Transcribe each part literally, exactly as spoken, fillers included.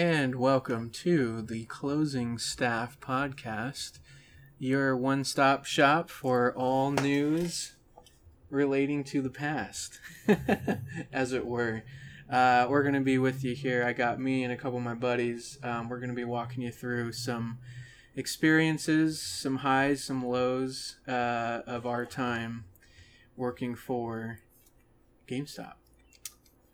And welcome to the Closing Staff Podcast, your one-stop shop for all news relating to the past, as it were. Uh, we're going to be with you here. I got me and a couple of my buddies. Um, we're going to be walking you through some experiences, some highs, some lows uh, of our time working for GameStop.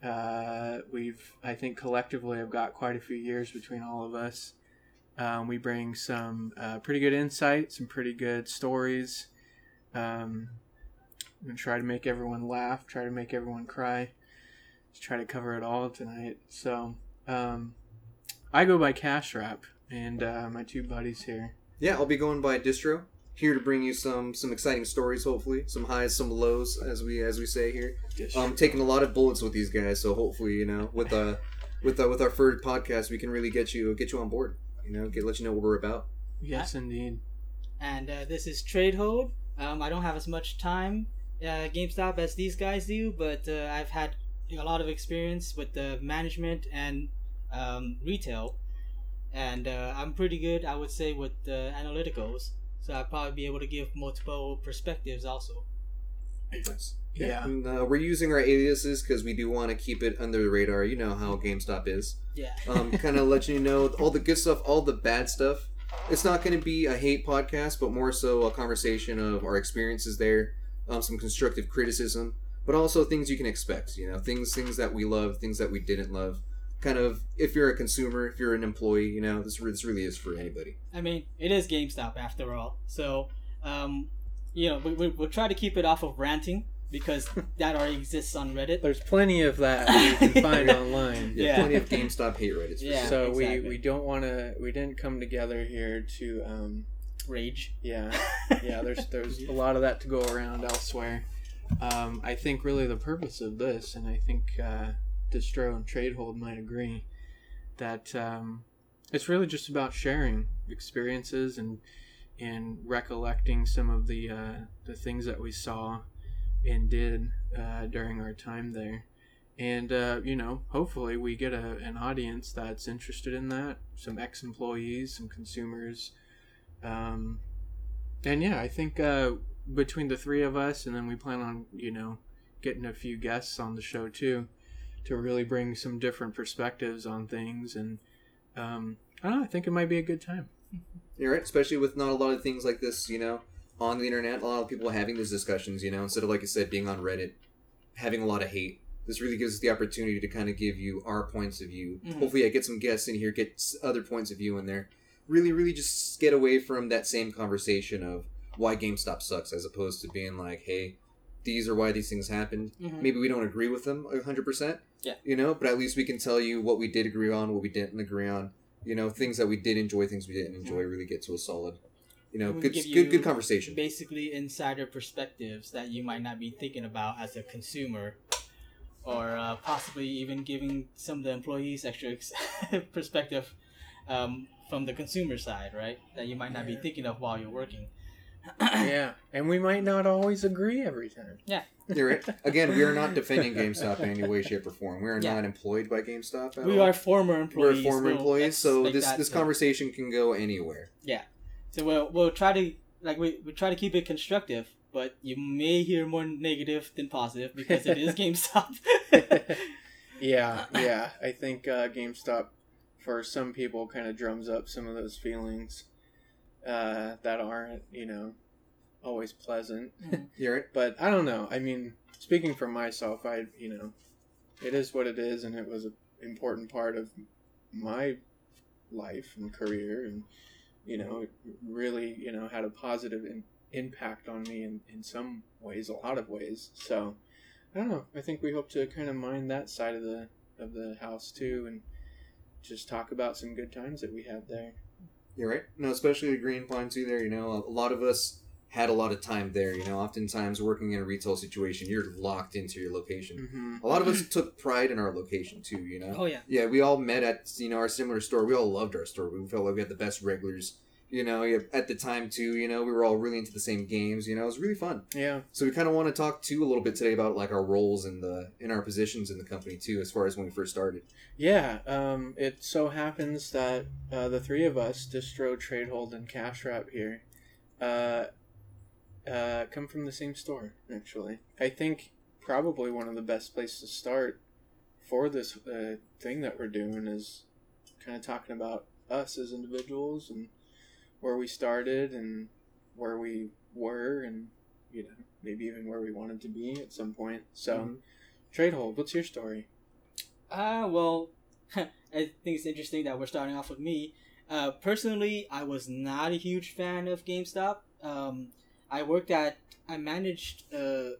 Uh, we've, I think collectively, I've got quite a few years between all of us. Um, we bring some uh, pretty good insight, some pretty good stories. Um, I'm going to try to make everyone laugh, try to make everyone cry. Just try to cover it all tonight. So, um, I go by Cash Wrap and uh, my two buddies here. Yeah, I'll be going by Distro. Here to bring you some some exciting stories, hopefully some highs, some lows, as we as we say here. Um, taking a lot of bullets with these guys, so hopefully you know with uh with uh, with our third podcast we can really get you get you on board. You know, get let you know what we're about. Yes, indeed. And uh, this is Trade Hold. Um, I don't have as much time uh, GameStop as these guys do, but uh, I've had a lot of experience with the management and um, retail, and uh, I'm pretty good, I would say, with the analyticals. So I'd probably be able to give multiple perspectives also. Nice. Yeah. yeah. And, uh, we're using our aliases because we do want to keep it under the radar. You know how GameStop is. Yeah. um, kind of let you know all the good stuff, all the bad stuff. It's not going to be a hate podcast, but more so a conversation of our experiences there, um, some constructive criticism, but also things you can expect. You know, things things that we love, things that we didn't love. Kind of, if you're a consumer, if you're an employee, you know, this, this really is for anybody. I mean, it is GameStop after all. So, um, you know, we, we, we'll try to keep it off of ranting because that already exists on Reddit. There's plenty of that you can find online. Yeah, plenty of GameStop hate Reddits. Yeah, sure. So exactly. we, we don't want to, we didn't come together here to... Um, Rage. Yeah. Yeah, there's, there's a lot of that to go around elsewhere. Um, I think really the purpose of this, and I think... Uh, Distro and Tradehold might agree that um, it's really just about sharing experiences and and recollecting some of the uh, the things that we saw and did uh, during our time there, and uh, you know, hopefully we get a, an audience that's interested in that, some ex-employees, some consumers, um, and yeah, I think uh, between the three of us, and then we plan on you know getting a few guests on the show too, to really bring some different perspectives on things, and um, I don't know, I think it might be a good time. You're right, especially with not a lot of things like this, you know, on the internet. A lot of people having these discussions, you know, instead of, like I said, being on Reddit, having a lot of hate. This really gives us the opportunity to kind of give you our points of view. Mm-hmm. Hopefully, I get some guests in here, get other points of view in there. Really, really, just get away from that same conversation of why GameStop sucks, as opposed to being like, hey, these are why these things happened. Mm-hmm. Maybe we don't agree with them one hundred percent. Yeah. You know, but at least we can tell you what we did agree on, what we didn't agree on. You know, things that we did enjoy, things we didn't enjoy. Really get to a solid, you know, good, you good, good conversation. Basically, insider perspectives that you might not be thinking about as a consumer, or uh, possibly even giving some of the employees extra perspective um, from the consumer side, right? That you might not yeah. be thinking of while you're working. Yeah, and we might not always agree every time. Yeah. You're right. Again, we are not defending GameStop in any way, shape, or form. We are yeah. not employed by GameStop at we all. We are former employees. We're former we'll employees, so this, this conversation can go anywhere. Yeah. So we'll, we'll try to like we we try to keep it constructive, but you may hear more negative than positive because it is GameStop. yeah, yeah. I think uh, GameStop, for some people, kind of drums up some of those feelings uh, that aren't, you know, always pleasant. You're right. But I don't know. I mean, speaking for myself, I, you know, it is what it is, and it was an important part of my life and career, and, you know, it really, you know, had a positive in- impact on me in, in some ways, a lot of ways. So, I don't know. I think we hope to kind of mind that side of the, of the house too, and just talk about some good times that we had there. You're right. No, especially the Green Pine too there, you know, a lot of us had a lot of time there, you know, oftentimes working in a retail situation, you're locked into your location. Mm-hmm. A lot of us took pride in our location too, you know? Oh yeah. Yeah. We all met at, you know, our similar store. We all loved our store. We felt like we had the best regulars You know, at the time, too, you know, we were all really into the same games. You know, it was really fun. Yeah. So we kind of want to talk, too, a little bit today about, like, our roles in the in our positions in the company, too, as far as when we first started. Yeah. Um, it so happens that uh, the three of us, Distro, Tradehold, and Cash Wrap here, uh, uh, come from the same store, actually. I think probably one of the best places to start for this uh, thing that we're doing is kind of talking about us as individuals and where we started and where we were and, you know, maybe even where we wanted to be at some point. So, mm-hmm. Tradehold, what's your story? Uh, well, I think it's interesting that we're starting off with me. Uh, personally, I was not a huge fan of GameStop. Um, I worked at, I managed uh,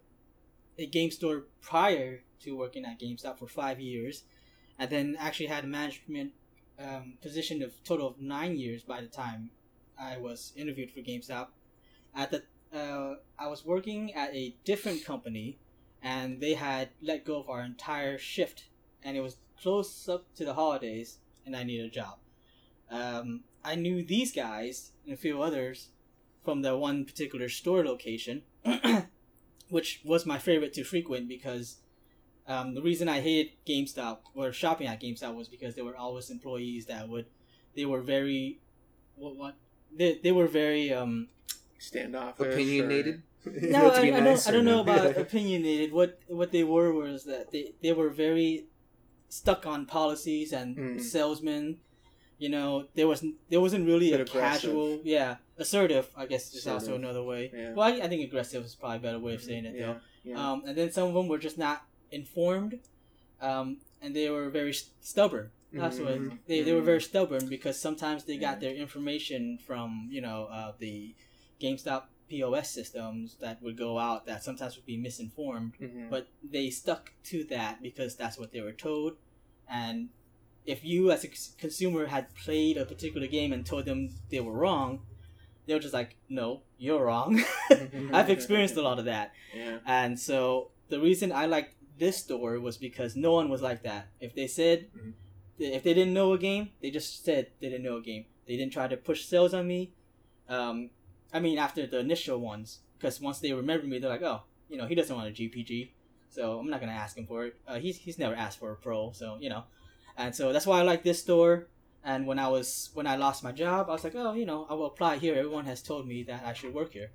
a game store prior to working at GameStop for five years. And then actually had a management um, position of total of nine years by the time I was interviewed for GameStop. At the uh, I was working at a different company, and they had let go of our entire shift, and it was close up to the holidays, and I needed a job. Um, I knew these guys and a few others from the one particular store location, which was my favorite to frequent because um, the reason I hated GameStop or shopping at GameStop was because there were always employees that would they were very what what. They they were very um, standoffish, opinionated. Or... No, I, I nice don't I don't know about opinionated. What what they were was that they, they were very stuck on policies and mm. salesmen. You know, there was there wasn't really a, a casual, yeah, assertive. I guess is also another way. Yeah. Well, I, I think aggressive is probably a better way of saying it, yeah. though. Yeah. Um, and then some of them were just not informed, um, and they were very st- stubborn. That's what mm-hmm. they they were very stubborn because sometimes they got their information from you know uh, the GameStop P O S systems that would go out that sometimes would be misinformed, mm-hmm. but they stuck to that because that's what they were told. And if you as a consumer had played a particular game and told them they were wrong, they were just like, "No, you're wrong." I've experienced a lot of that, yeah. and so the reason I liked this store was because no one was like that. If they said. Mm-hmm. If they didn't know a game, they just said they didn't know a game. They didn't try to push sales on me. Um, I mean, after the initial ones, because once they remember me, they're like, oh, you know, he doesn't want a G P G, so I'm not going to ask him for it. Uh, he's he's never asked for a pro, so, you know. And so that's why I like this store. And when I was when I lost my job, I was like, oh, you know, I will apply here. Everyone has told me that I should work here.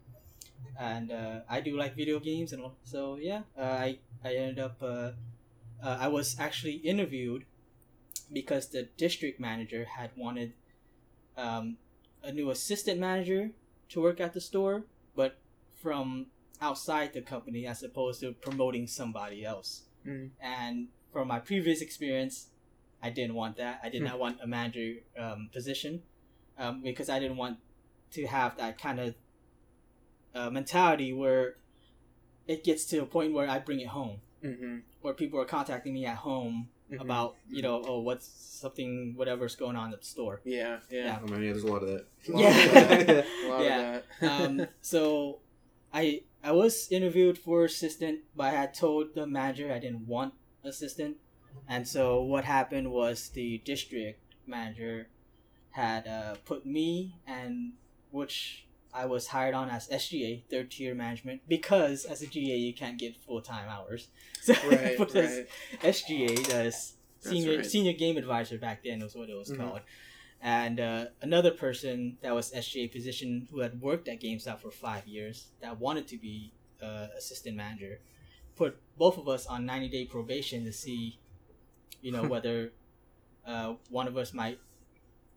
And uh, I do like video games. and all. So, yeah, uh, I, I ended up, uh, uh, I was actually interviewed because the district manager had wanted um, a new assistant manager to work at the store, but from outside the company as opposed to promoting somebody else. Mm. And from my previous experience, I didn't want that. I did mm. not want a manager um, position um, because I didn't want to have that kind of uh, mentality where it gets to a point where I bring it home, mm-hmm. where people are contacting me at home about, you know, oh, what's something, whatever's going on at the store. Yeah, yeah. yeah. I mean, yeah, there's a lot of that. A lot yeah. of that. a lot yeah. of that. um, so, I I was interviewed for assistant, but I had told the manager I didn't want assistant. And so what happened was the district manager had uh, put me, and which I was hired on as S G A, third tier management, because as a G A you can't get full time hours. So right, for right. S G A, the senior right. senior game advisor back then was what it was mm-hmm. called, and uh, another person that was S G A position who had worked at GameStop for five years that wanted to be uh, assistant manager, put both of us on ninety day probation to see, you know, whether uh, one of us might,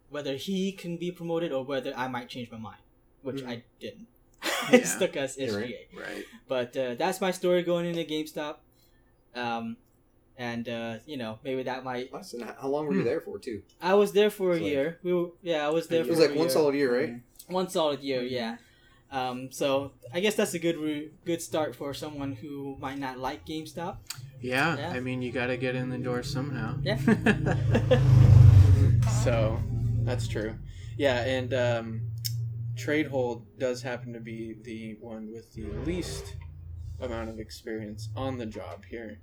whether he can be promoted or whether I might change my mind. Which mm. I didn't. I yeah. stuck as S G A. Right. right. But uh, that's my story going into GameStop. Um, and, uh, you know, maybe that might... Awesome. How long were you there for, too? I was there for it's a like... year. We were, yeah, I was there it for was like a year. It was like one solid year, right? One solid year, yeah. Um, so I guess that's a good re- good start for someone who might not like GameStop. Yeah, yeah. I mean, you got to get in the door somehow. Yeah. So, that's true. Yeah, and... Um, Tradehold does happen to be the one with the least amount of experience on the job here,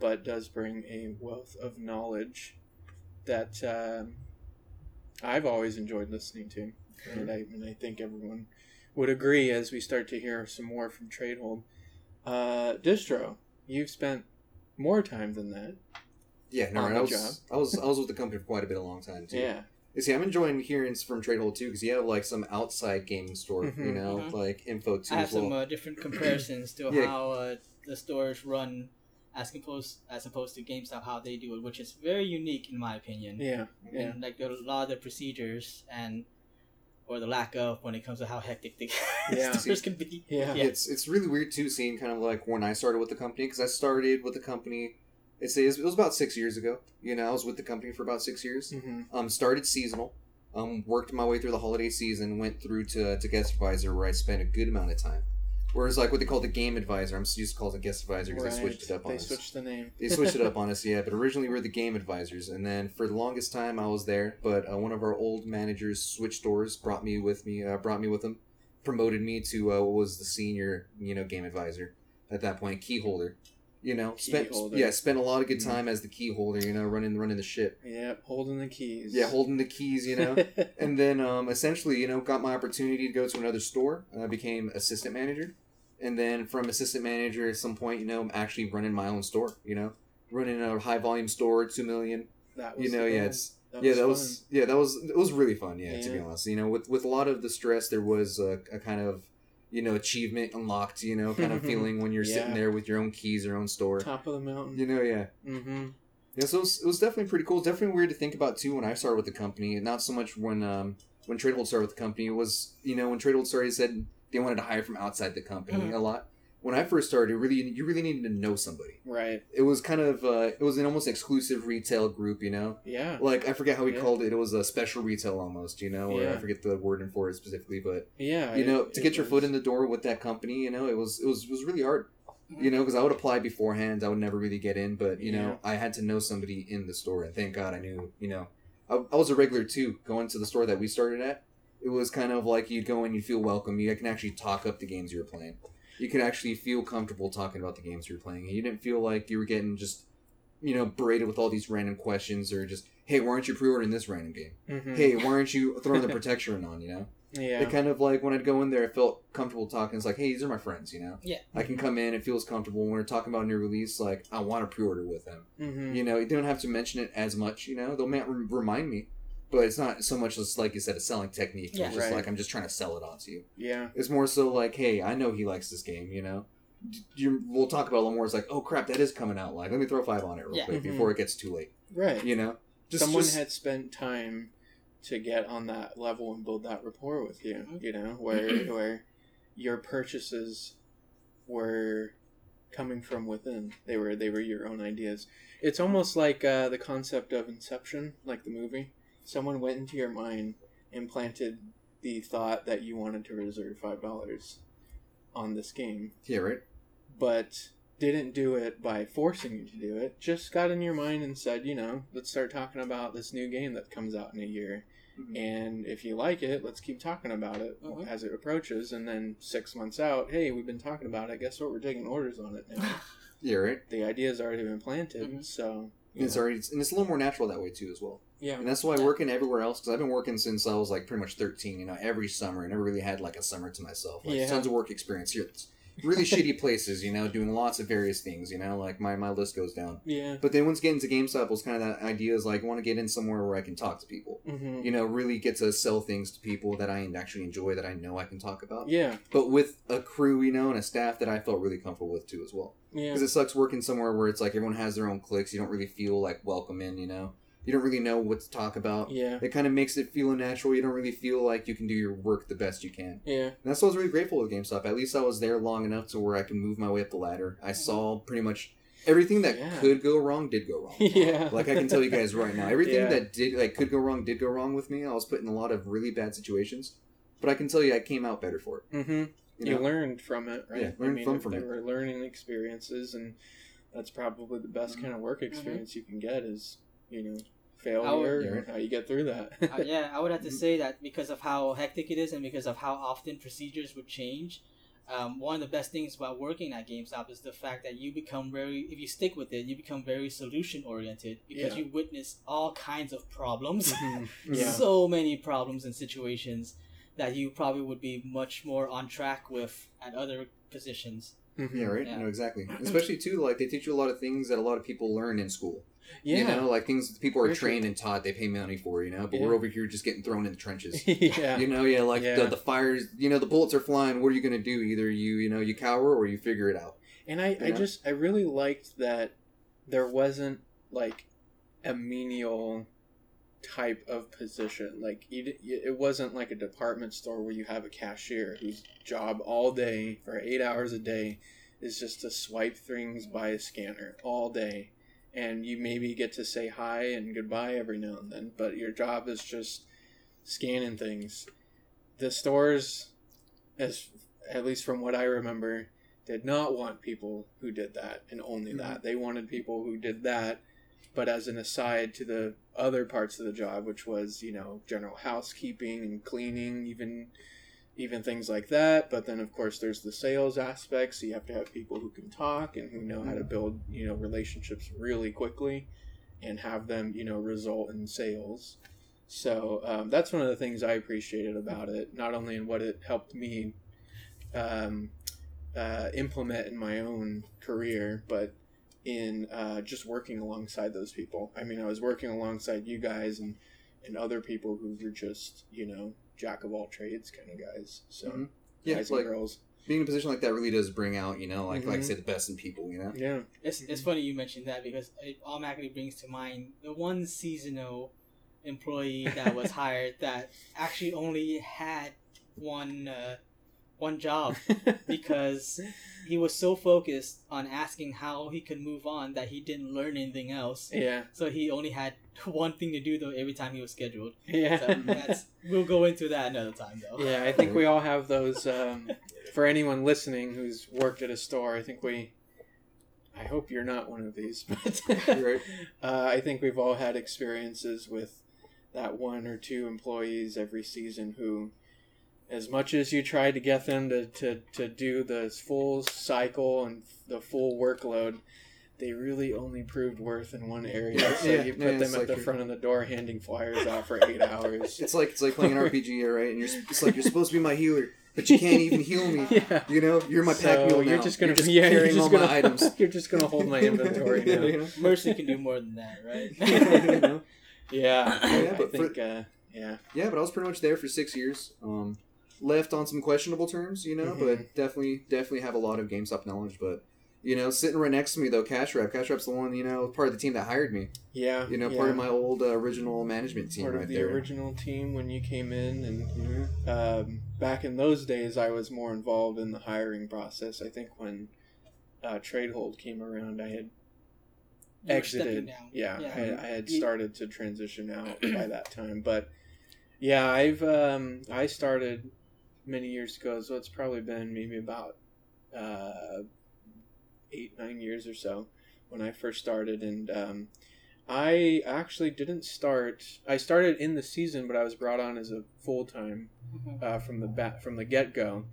but does bring a wealth of knowledge that uh, I've always enjoyed listening to, and I, and I think everyone would agree as we start to hear some more from Tradehold. Uh, Distro, you've spent more time than that. Yeah, no, I was, I was I was with the company for quite a bit, a long time too. Yeah. You see, I'm enjoying hearing from Tradehold too, because you have like some outside gaming store, mm-hmm, you know, mm-hmm, like info too. I have some well. uh, different comparisons to yeah. how uh, the stores run as opposed as opposed to GameStop, how they do it, which is very unique in my opinion. Yeah, yeah. And like there are a lot of the procedures and or the lack of when it comes to how hectic the yeah. stores can be. Yeah. yeah, it's it's really weird too, seeing kind of like when I started with the company, because I started with the company. It's, it was about six years ago. You know, I was with the company for about six years. Mm-hmm. Um, started seasonal. Um, worked my way through the holiday season. Went through to to guest advisor, where I spent a good amount of time. Whereas, like what they call the game advisor, I'm used to call it a guest advisor because right. they switched it up. They on us. They switched the name. They switched it up on us, yeah. But originally we were the game advisors, and then for the longest time I was there. But uh, one of our old managers switched doors, brought me with me, uh, brought me with him, promoted me to uh, what was the senior, you know, game advisor at that point, key holder. You know, key spent holder. yeah, spent a lot of good time mm. as the key holder. You know, running running the ship. Yeah, holding the keys. Yeah, holding the keys. You know, and then um, essentially, you know, got my opportunity to go to another store. I became assistant manager, and then from assistant manager, at some point, you know, I'm actually running my own store. You know, running a high volume store, two million. That was you know, yeah, it's, that yeah, was that was fun. yeah, that was it was really fun. Yeah, yeah, to be honest, you know, with with a lot of the stress, there was a, a kind of, you know, achievement unlocked, you know, kind of feeling when you're yeah. sitting there with your own keys, your own store. Top of the mountain. You know, yeah. Mm-hmm. Yeah, so it was, it was definitely pretty cool. It's definitely weird to think about, too, when I started with the company, and not so much when um, when Tradehold started with the company. It was, you know, when Tradehold started, said they wanted to hire from outside the company mm-hmm. a lot. When I first started, really, you really needed to know somebody. Right. It was kind of, uh, it was an almost exclusive retail group, you know? Yeah. Like, I forget how we yeah. called it. It was a special retail almost, you know? Or yeah. I forget the wording for it specifically, but, yeah, you know, it, to get your was. foot in the door with that company, you know, it was it was, it was really hard, you know? Because I would apply beforehand. I would never really get in, but, you yeah. know, I had to know somebody in the store. And thank God I knew, you know. I, I was a regular, too, going to the store that we started at. It was kind of like you'd go in, you'd feel welcome. You can actually talk up the games you were playing. You could actually feel comfortable talking about the games you were playing. You didn't feel like you were getting just, you know, berated with all these random questions or just, hey, why aren't you pre-ordering this random game? Mm-hmm. Hey, why aren't you throwing the protection ring on, you know? Yeah. It kind of like, when I'd go in there, I felt comfortable talking. It's like, hey, these are my friends, you know? Yeah. I can come in, it feels comfortable. When we're talking about a new release, like, I want to pre-order with them. Mm-hmm. You know, you don't have to mention it as much, you know? They'll remind me. But it's not so much as, like you said, a selling technique. Yeah. It's just right. like, I'm just trying to sell it on to you. Yeah. It's more so like, hey, I know he likes this game, you know? You're, we'll talk about it a little more. It's like, oh, crap, that is coming out. Like, let me throw five on it real yeah. quick mm-hmm. before it gets too late. Right. You know? Just, Someone just... had spent time to get on that level and build that rapport with you, mm-hmm. you know? Where, where your purchases were coming from within. They were, they were your own ideas. It's almost like uh, the concept of Inception, like the movie. Someone went into your mind and planted the thought that you wanted to reserve five dollars on this game. Yeah, right. But didn't do it by forcing you to do it. Just got in your mind and said, you know, let's start talking about this new game that comes out in a year. Mm-hmm. And if you like it, let's keep talking about it uh-huh. as it approaches. And then six months out, hey, we've been talking about it. Guess what? We're taking orders on it now. Yeah, right. The idea's already been planted, mm-hmm. so... Yeah. It's already, and it's a little more natural that way too as well. Yeah, and that's why working everywhere else, because I've been working since I was like pretty much thirteen. You know, every summer, I never really had like a summer to myself. Like yeah. tons of work experience here, really shitty places. You know, doing lots of various things. You know, like my, my list goes down. Yeah. But then once getting to GameStop, it was kind of that idea is like I want to get in somewhere where I can talk to people. Mm-hmm. You know, really get to sell things to people that I actually enjoy, that I know I can talk about. Yeah. But with a crew, you know, and a staff that I felt really comfortable with too as well. Because yeah. it sucks working somewhere where it's like everyone has their own cliques. You don't really feel like welcome in, you know? You don't really know what to talk about. Yeah. It kind of makes it feel unnatural. You don't really feel like you can do your work the best you can. Yeah. And that's why I was really grateful with GameStop. At least I was there long enough to where I could move my way up the ladder. I saw pretty much everything that yeah. could go wrong did go wrong. Yeah. Like I can tell you guys right now, everything yeah. that did like could go wrong did go wrong with me. I was put in a lot of really bad situations. But I can tell you I came out better for it. Mm-hmm. You, know? You learned from it, right? Yeah, learned I mean, from, from there it. There were learning experiences, and that's probably the best mm-hmm. kind of work experience mm-hmm. you can get is, you know, failure would, and how you get through that. uh, yeah, I would have to say that because of how hectic it is and because of how often procedures would change, Um, one of the best things about working at GameStop is the fact that you become very, if you stick with it, you become very solution oriented because yeah. you witness all kinds of problems, mm-hmm. yeah. so many problems and situations that you probably would be much more on track with at other positions. Mm-hmm. Yeah, right? Yeah. No, exactly. Especially too, like they teach you a lot of things that a lot of people learn in school. Yeah. You know, like things that people are trained and taught, they pay money for, you know, but yeah. we're over here just getting thrown in the trenches. yeah. You know, yeah, like yeah. The, the fires, you know, the bullets are flying. What are you going to do? Either you, you know, you cower or you figure it out. And I, I just, I really liked that there wasn't like a menial type of position. Like you, it wasn't like a department store where you have a cashier whose job all day for eight hours a day is just to swipe things by a scanner all day. And you maybe get to say hi and goodbye every now and then, but your job is just scanning things. The stores, as at least from what I remember, did not want people who did that and only mm-hmm. that. They wanted people who did that, but as an aside to the other parts of the job, which was, you know, general housekeeping and cleaning, even even things like that. But then of course there's the sales aspect, so you have to have people who can talk and who know how to build, you know, relationships really quickly and have them, you know, result in sales. So um, that's one of the things I appreciated about it, not only in what it helped me um, uh, implement in my own career, but in uh, just working alongside those people. I mean, I was working alongside you guys and, and other people who were just, you know, jack of all trades kind of guys. So mm-hmm. yeah, guys and like, girls. Being in a position like that really does bring out, you know, like mm-hmm. like I say, the best in people, you know? Yeah. It's mm-hmm. it's funny you mentioned that because it automatically brings to mind the one seasonal employee that was hired that actually only had one uh, one job because he was so focused on asking how he could move on that he didn't learn anything else. Yeah. So he only had one thing to do though every time he was scheduled. Yeah. So that's, we'll go into that another time though. Yeah, I think we all have those. Um, for anyone listening who's worked at a store, I think we. I hope you're not one of these, but right. uh, I think we've all had experiences with that one or two employees every season who. As much as you try to get them to, to, to do the full cycle and the full workload, they really only proved worth in one area. So yeah, you put yeah, them at like the you're... front of the door handing flyers out for eight hours. It's like it's like playing an R P G, right? And you're it's like you're supposed to be my healer, but you can't even heal me. Yeah. You know, you're my so pack mule now. You're just gonna you're just yeah, you're just all gonna, my items. You're just gonna hold my inventory now. You know? Mercy can do more than that, right? yeah, you know? yeah, yeah. I, but I think for... uh, yeah. Yeah, but I was pretty much there for six years. Um. Left on some questionable terms, you know, mm-hmm. but definitely, definitely have a lot of GameStop knowledge. But, you know, sitting right next to me, though, Cash Rep. Cash Rep's the one, you know, part of the team that hired me. Yeah. You know, yeah. part of my old uh, original management team right there. Part of the original team when you came in. And mm-hmm. um, back in those days, I was more involved in the hiring process. I think when uh, Tradehold came around, I had you exited. Yeah, yeah. I, I had started to transition out by that time. But, yeah, I've um, I started... many years ago, so it's probably been maybe about uh, eight, nine years or so when I first started. And um, I actually didn't start, I started in the season, but I was brought on as a full-time uh, from the bat, from the get-go.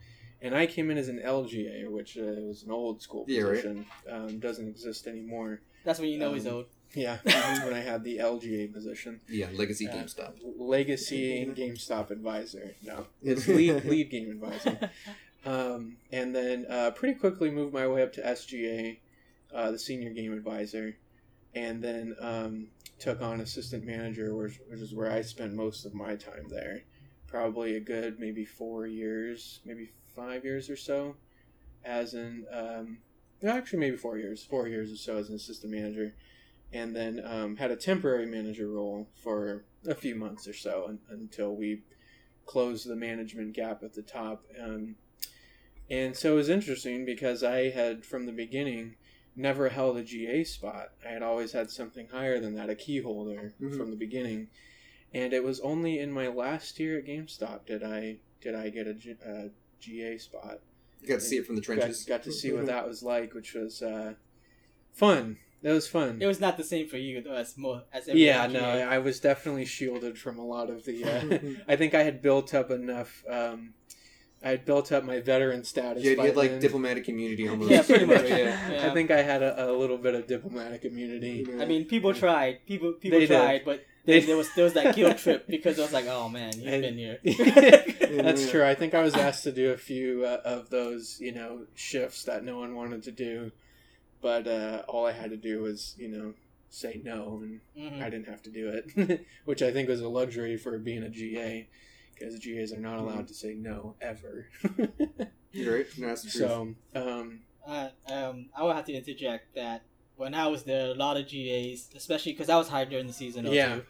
And I came in as an L G A, which uh, was an old school position, yeah, right? um, doesn't exist anymore. That's when you know um, he's old. Yeah, when I had the L G A position. Yeah, Legacy uh, GameStop. Legacy GameStop Advisor. No, it's lead, lead Game Advisor. Um, and then uh, pretty quickly moved my way up to S G A, uh, the Senior Game Advisor, and then um, took on Assistant Manager, which, which is where I spent most of my time there. Probably a good maybe four years, maybe five years or so, as an... Um, actually, maybe four years. Four years or so as an Assistant Manager. And then um, had a temporary manager role for a few months or so un- until we closed the management gap at the top. Um, and so it was interesting because I had, from the beginning, never held a G A spot. I had always had something higher than that, a key holder mm-hmm. from the beginning. And it was only in my last year at GameStop did I did I get a, G- a G A spot. You got to see it from the trenches. Got, got to see what that was like, which was uh, fun. That was fun. It was not the same for you, though, as more as everyone. Yeah, no, I, I was definitely shielded from a lot of the... Uh, I think I had built up enough um, I had built up my veteran status. Yeah, you had like then. diplomatic immunity almost. Yeah, pretty much. Yeah. Yeah. I think I had a, a little bit of diplomatic immunity. Yeah. I mean, people tried. People people they tried, did. but they, there was there was that guilt trip because I was like, oh man, you've and, been here. That's yeah. true. I think I was asked to do a few uh, of those, you know, shifts that no one wanted to do, but uh, all I had to do was, you know, say no, and mm-hmm. I didn't have to do it, which I think was a luxury for being a G A. Because G As are not allowed to say no ever. You're right. No, that's the so, truth. Um, uh, um, I would have to interject that when I was there, a lot of G As, especially because I was hired during the season, yeah. too,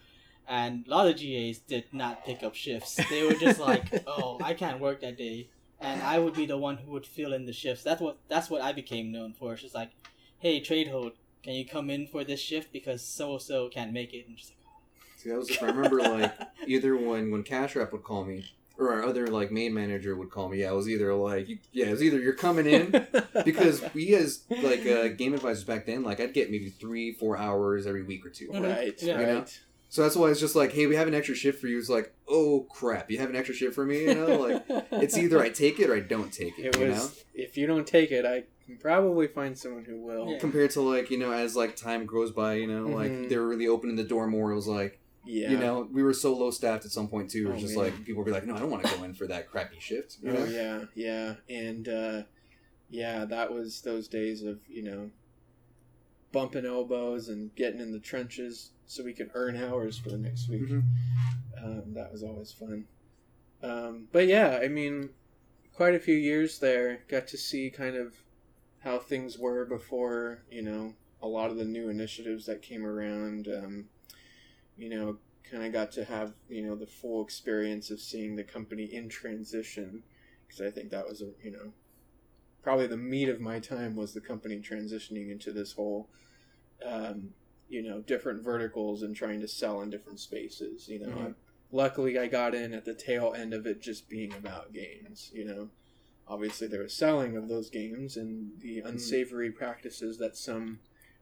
and a lot of G As did not pick up shifts. They were just like, "Oh, I can't work that day," and I would be the one who would fill in the shifts. That's what that's what I became known for. It's just like, "Hey, trade hold, can you come in for this shift because so so can't make it?" And just like, see, that was, if I remember, like, either when, when Cash Rap would call me, or our other, like, main manager would call me, yeah, it was either, like, you, yeah, it was either you're coming in, because we as, like, uh, game advisors back then, like, I'd get maybe three, four hours every week or two. Right, right. Yeah. You know? So that's why it's just like, hey, we have an extra shift for you. It's like, oh, crap, you have an extra shift for me, you know? Like, it's either I take it or I don't take it, it you was, know? If you don't take it, I... probably find someone who will. Yeah. Compared to, like, you know, as, like, time goes by, you know, mm-hmm. like, they were really opening the door more. It was like, yeah. you know, we were so low-staffed at some point, too. It was oh, just, man. like, people would be like, no, I don't want to go in for that crappy shift. You oh, know? yeah, yeah. And, uh, yeah, that was those days of, you know, bumping elbows and getting in the trenches so we could earn hours for the next week. Mm-hmm. Um, that was always fun. Um, but, yeah, I mean, quite a few years there. Got to see kind of how things were before, you know, a lot of the new initiatives that came around, um, you know, kind of got to have, you know, the full experience of seeing the company in transition, because I think that was, a, you know, probably the meat of my time was the company transitioning into this whole, um, you know, different verticals and trying to sell in different spaces, you know. Mm-hmm. I, luckily, I got in at the tail end of it just being about games, you know. Obviously, there was selling of those games and the unsavory practices that some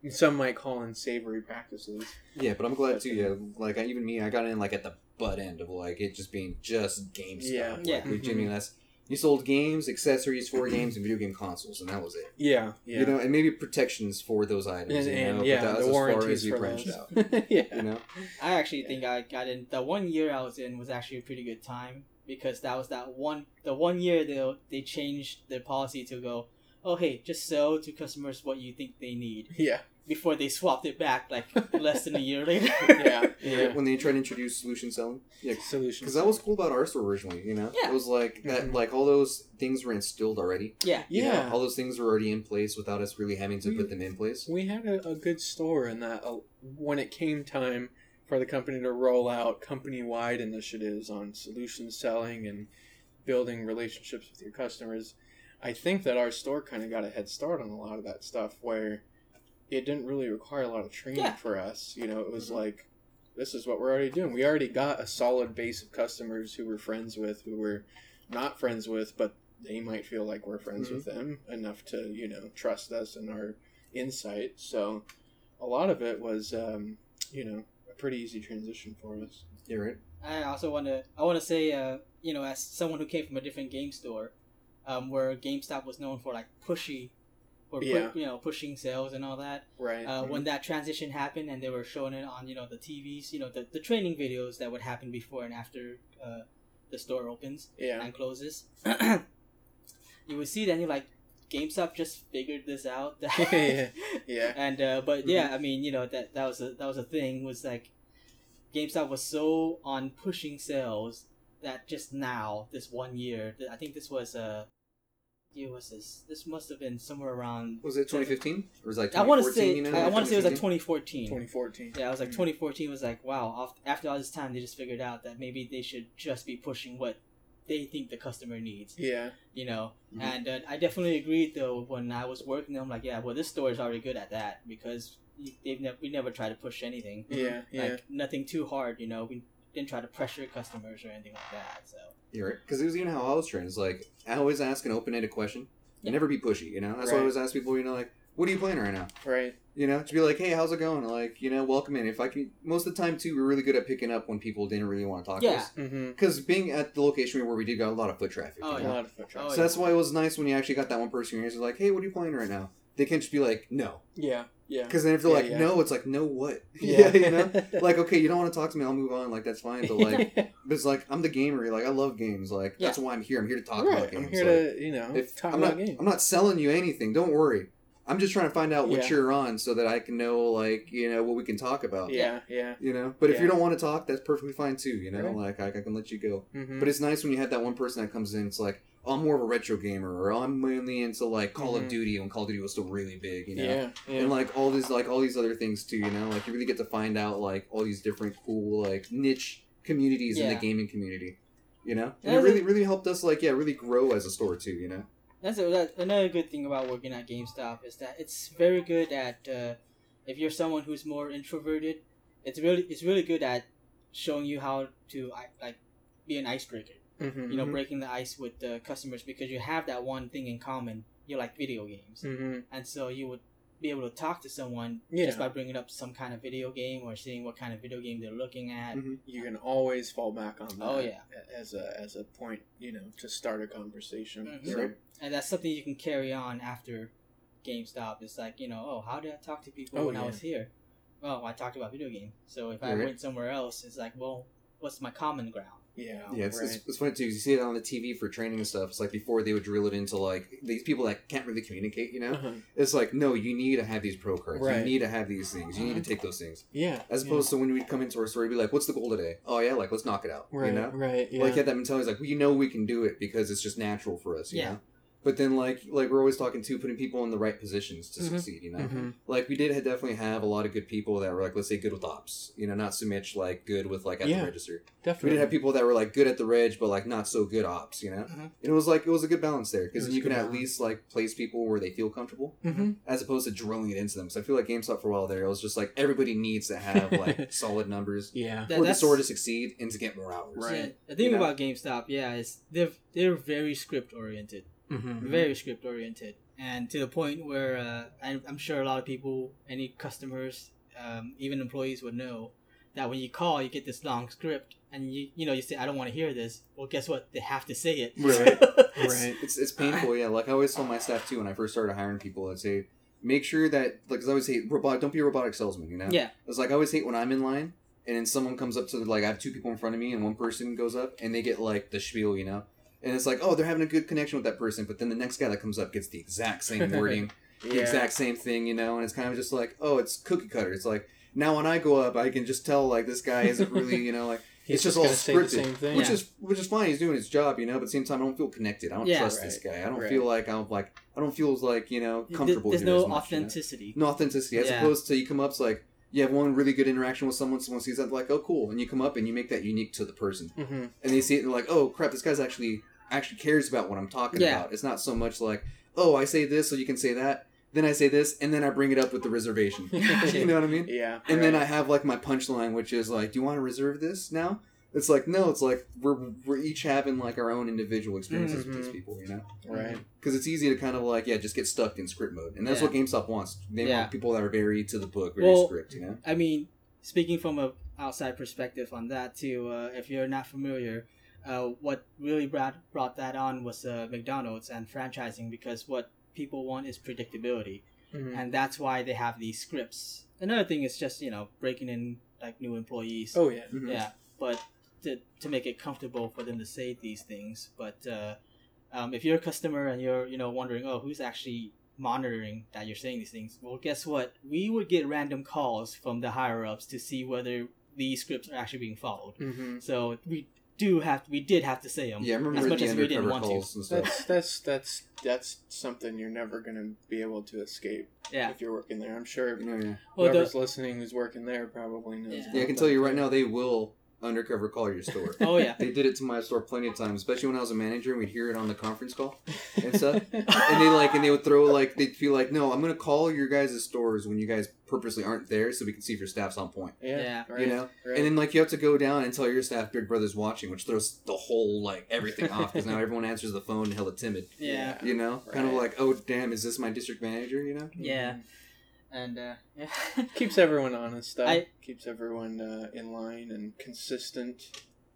some might call unsavory practices. Yeah, but I'm glad, but, too, yeah. Like, I, even me, I got in, like, at the butt end of, like, it just being just game stuff. Yeah, like, yeah. Mm-hmm. Jimmy, that's, you sold games, accessories for games, and video game consoles, and that was it. Yeah, yeah. You know, and maybe protections for those items, and, you know? And, yeah, but that was the warranties as far as you branched out. Yeah. You know? I actually yeah. think I got in, the one year I was in was actually a pretty good time. Because that was that one, the one year they they changed their policy to go, oh hey, just sell to customers what you think they need. Yeah. Before they swapped it back like less than a year later. Yeah. Yeah. When they tried to introduce solution selling. Yeah. Solution. Because that was cool about our store originally, you know. Yeah. It was like that, mm-hmm. like all those things were instilled already. Yeah. You yeah. know, all those things were already in place without us really having to we, put them in place. We had a, a good store in that uh, when it came time for the company to roll out company-wide initiatives on solution selling and building relationships with your customers, I think that our store kind of got a head start on a lot of that stuff where it didn't really require a lot of training yeah. for us. You know, it was mm-hmm. like, this is what we're already doing. We already got a solid base of customers who we're friends with, who we're not friends with, but they might feel like we're friends mm-hmm. with them enough to, you know, trust us and our insight. So a lot of it was, um, you know, pretty easy transition for us. Yeah, right. I also want to I want to say uh you know, as someone who came from a different game store, um where GameStop was known for like pushy or yeah. pu- you know pushing sales and all that, right? Uh, mm-hmm. When that transition happened and they were showing it on, you know, the T Vs, you know, the, the training videos that would happen before and after uh the store opens yeah. and closes, you would see that and you're like, GameStop just figured this out. yeah, yeah. And uh, but yeah, I mean, you know, that that was a that was a thing. Was like, GameStop was so on pushing sales that just now, this one year, I think this was a uh, year was this. This must have been somewhere around. Was it twenty fifteen? Or was it like I want to say you know, I want to say it was like twenty fourteen. twenty fourteen. Yeah, I was like mm-hmm. twenty fourteen was like, wow. After all this time, they just figured out that maybe they should just be pushing what they think the customer needs. Yeah. You know, mm-hmm. and uh, I definitely agreed, though, when I was working, I'm like, yeah, well, this store is already good at that because they've ne- we never try to push anything. Yeah, yeah. Like, nothing too hard, you know. We didn't try to pressure customers or anything like that, so. You're right. Because it was even how I was trained. It's like, I always ask an open-ended question. Yeah. Never be pushy, you know. That's right. Why I always ask people, you know, like, what are you playing right now? Right. You know, to be like, hey, how's it going? Like, you know, welcome in. If I can, most of the time, too, we're really good at picking up when people didn't really want to talk yeah. to us. Because mm-hmm. being at the location where we did got a lot of foot traffic. Oh, yeah. A lot of foot traffic. So oh, that's yeah. why it was nice when you actually got that one person who's like, hey, what are you playing right now? They can't just be like, no. Yeah. Yeah. Because then if they're yeah, like, yeah. no, it's like, no, what? Yeah. yeah you know? Like, okay, you don't want to talk to me. I'll move on. Like, that's fine. But, like, but it's like, I'm the gamer. Like, I love games. Like, yeah. that's why I'm here. I'm here to talk right. about games. I'm here like, to, you know, if, talk I'm about not, games. I'm not selling you anything. Don't worry. I'm just trying to find out what yeah. you're on so that I can know, like, you know, what we can talk about. Yeah, yeah. You know? But yeah. if you don't want to talk, that's perfectly fine, too, you know? Right. Like, I, I can let you go. Mm-hmm. But it's nice when you have that one person that comes in, it's like, oh, I'm more of a retro gamer, or oh, I'm mainly into, like, Call mm-hmm. of Duty when Call of Duty was still really big, you know? Yeah, yeah. And, like, all these, like, all these other things, too, you know? Like, you really get to find out, like, all these different cool, like, niche communities yeah. in the gaming community, you know? And it really, really helped us, like, yeah, really grow as a store, too, you know? That's, a, that's another good thing about working at GameStop is that it's very good at uh, if you're someone who's more introverted, it's really it's really good at showing you how to like be an icebreaker. Mm-hmm, you know, mm-hmm. breaking the ice with the customers because you have that one thing in common. You like video games, mm-hmm. and so you would be able to talk to someone yeah. just by bringing up some kind of video game or seeing what kind of video game they're looking at. Mm-hmm. You can always fall back on that. Oh yeah, as a as a point, you know, to start a conversation. Mm-hmm. So, and that's something you can carry on after GameStop. It's like, you know, oh, how did I talk to people oh, when yeah. I was here? Well, I talked about video games. So if I right. went somewhere else, it's like, well, what's my common ground? Yeah, yeah. It's, right. it's, it's funny too. You see it on the T V for training and stuff. It's like before they would drill it into like these people that can't really communicate. You know, uh-huh. it's like no, you need to have these pro cards. Right. You need to have these things. You need to take those things. Yeah. As opposed yeah. to when we'd come into our store, we'd be like, "What's the goal today? Oh yeah, like let's knock it out." Right. You know? Right. Yeah. Like had that mentality. Like, well, you know, we can do it because it's just natural for us. You yeah. know? But then, like, like we're always talking to putting people in the right positions to mm-hmm. succeed, you know? Mm-hmm. Like, we did definitely have a lot of good people that were, like, let's say good with ops. You know, not so much, like, good with, like, at yeah, the register. Definitely. We did have people that were, like, good at the reg, but, like, not so good ops, you know? Mm-hmm. And it was, like, it was a good balance there. Because you can at balance. least, like, place people where they feel comfortable. Mm-hmm. As opposed to drilling it into them. So I feel like GameStop for a while there, it was just, like, everybody needs to have, like, solid numbers. Yeah. For that, the store to succeed and to get more hours. Right. Yeah. The thing you know? about GameStop, yeah, is they're, they're very script-oriented. Mm-hmm. Very script oriented, and to the point where uh, I'm, I'm sure a lot of people, any customers, um, even employees would know that when you call, you get this long script, and you you know you say, "I don't want to hear this." Well, guess what? They have to say it. Right, right. It's it's painful. Yeah, like I always tell my staff too when I first started hiring people, I'd say, make sure that like cause I always hate robot. Don't be a robotic salesman. You know. Yeah. It's like I always hate when I'm in line. And then someone comes up to the, like I have two people in front of me, and one person goes up, and they get like the spiel, you know. And it's like, oh, they're having a good connection with that person, but then the next guy that comes up gets the exact same wording, yeah. the exact same thing, you know, and it's kind of just like, oh, it's cookie cutter. It's like, now when I go up, I can just tell, like, this guy isn't really, you know, like, it's just, just all scripted, thing, which yeah. is which is fine. He's doing his job, you know, but at the same time, I don't feel connected. I don't yeah, trust right. this guy. I don't right. feel like I'm, like, I don't feel, like, you know, comfortable. There's no much, authenticity. You know? No authenticity. As yeah. opposed to you come up, it's like, you have one really good interaction with someone, someone sees that, like, oh, cool. And you come up and you make that unique to the person. Mm-hmm. And they see it and they're like, oh, crap, this guy's actually... actually cares about what I'm talking yeah. about. It's not so much like, oh, I say this so you can say that, then I say this, and then I bring it up with the reservation. You know what I mean? Yeah. And right. then I have like my punchline, which is like, do you want to reserve this now? It's like, no, it's like we're we're each having like our own individual experiences mm-hmm. with these people, you know? Right. Because it's easy to kind of like, yeah, just get stuck in script mode. And that's yeah. what GameStop wants. They yeah. want people that are very to the book, very well, script, you know? I mean, speaking from an outside perspective on that too, uh, if you're not familiar... Uh, what really brought brought that on was uh, McDonald's and franchising, because what people want is predictability, mm-hmm. and that's why they have these scripts. Another thing is just, you know, breaking in like new employees. Oh yeah, mm-hmm. yeah, but to to make it comfortable for them to say these things. But uh, um, if you're a customer and you're you know wondering, oh, who's actually monitoring that you're saying these things? Well, guess what? We would get random calls from the higher ups to see whether these scripts are actually being followed. Mm-hmm. So we. Do have we did have to say them? Yeah, I remember as much as we didn't want to. That's that's that's that's something you're never gonna be able to escape. Yeah. If you're working there, I'm sure. Yeah, yeah. Whoever's well, the, listening who's working there probably knows. Yeah, yeah I can that. tell you right now, they will undercover call your store. Oh, yeah. They did it to my store plenty of times, especially when I was a manager and we'd hear it on the conference call and stuff. and they like, and they would throw like, they'd feel like, no, I'm going to call your guys' stores when you guys purposely aren't there so we can see if your staff's on point. Yeah. yeah right, you know? Right. And then like, you have to go down and tell your staff Big Brother's watching, which throws the whole, like, everything off because now everyone answers the phone hella timid. Yeah. You know? Right. Kind of like, oh, damn, is this my district manager, you know? Yeah. And uh, yeah. keeps everyone honest, though. I, keeps everyone uh, in line and consistent,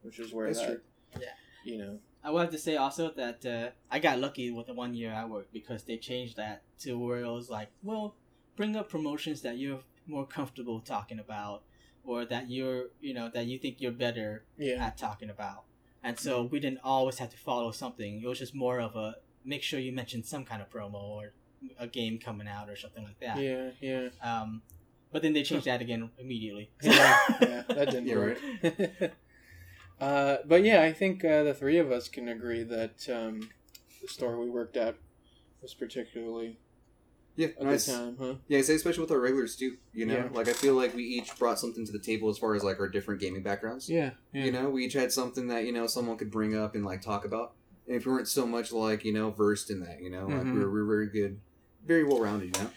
which is where that's that, true. Yeah. You know. I would have to say also that uh, I got lucky with the one year I worked because they changed that to where it was like, well, bring up promotions that you're more comfortable talking about, or that you're, you know, that you think you're better yeah. at talking about. And so we didn't always have to follow something. It was just more of a make sure you mention some kind of promo or a game coming out or something like that. Yeah, yeah. Um, but then they changed that again immediately. yeah, yeah, that didn't work. Right. uh, but yeah, I think uh, the three of us can agree that um, the store we worked at was particularly yeah, a nice. good time, huh? Yeah, I say especially with our regulars too, you know? Yeah. Like, I feel like we each brought something to the table as far as, like, our different gaming backgrounds. Yeah, yeah. You know, we each had something that, you know, someone could bring up and, like, talk about. And if we weren't so much, like, you know, versed in that, you know? Like, mm-hmm. we, were, we were very good. Very well-rounded, you know?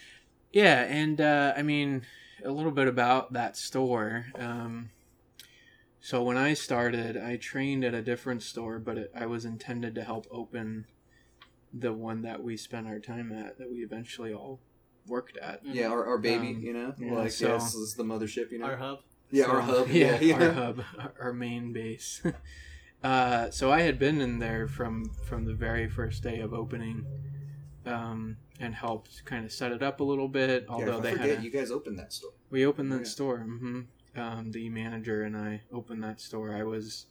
Yeah, and, uh, I mean, a little bit about that store. Um, so when I started, I trained at a different store, but it, I was intended to help open the one that we spent our time at, that we eventually all worked at. Yeah, our, our baby, um, you know? Yeah, like, so, yeah, so this is the mothership, you know? Our hub. Yeah, so, our hub. Yeah, yeah, our hub. Our main base. uh, so I had been in there from, from the very first day of opening. Um, and helped kind of set it up a little bit. Although yeah, they forget, had a, you guys opened that store. We opened that yeah. store. Mm-hmm. Um, the manager and I opened that store. I was,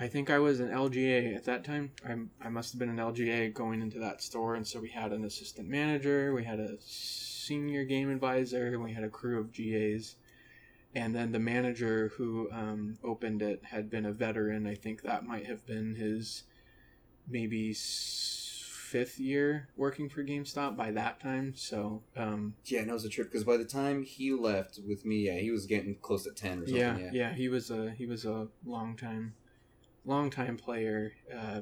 I think I was an L G A at that time. I I must have been an L G A going into that store. And so we had an assistant manager, we had a senior game advisor, and we had a crew of G As. And then the manager who um, opened it had been a veteran. I think that might have been his maybe fifth year working for GameStop by that time, so um yeah and it was a trip because by the time he left with me yeah he was getting close to ten or something. yeah yeah, yeah he was a he was a long time long time player uh,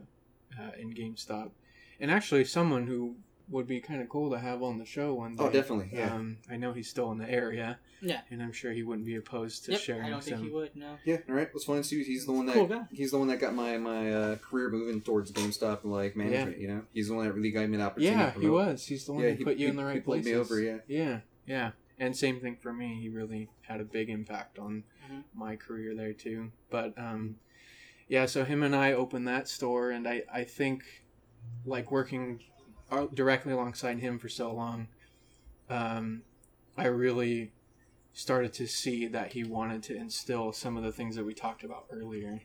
uh in GameStop, and actually someone who would be kind of cool to have on the show one day. Oh, definitely. yeah um I know he's still in the area, yeah and I'm sure he wouldn't be opposed to yep, sharing. I don't think some... he would. No yeah all right, let's find see. He's the one that cool he's the one that got my my uh, career moving towards GameStop and like management. yeah. You know, he's the one that really got me the opportunity. yeah to he was he's the one yeah, that he, put you he, in the right place. He pulled places. me over. yeah yeah yeah and same thing for me. He really had a big impact on mm-hmm. my career there too, but um yeah so him and I opened that store, and I I think like working directly alongside him for so long, um, I really started to see that he wanted to instill some of the things that we talked about earlier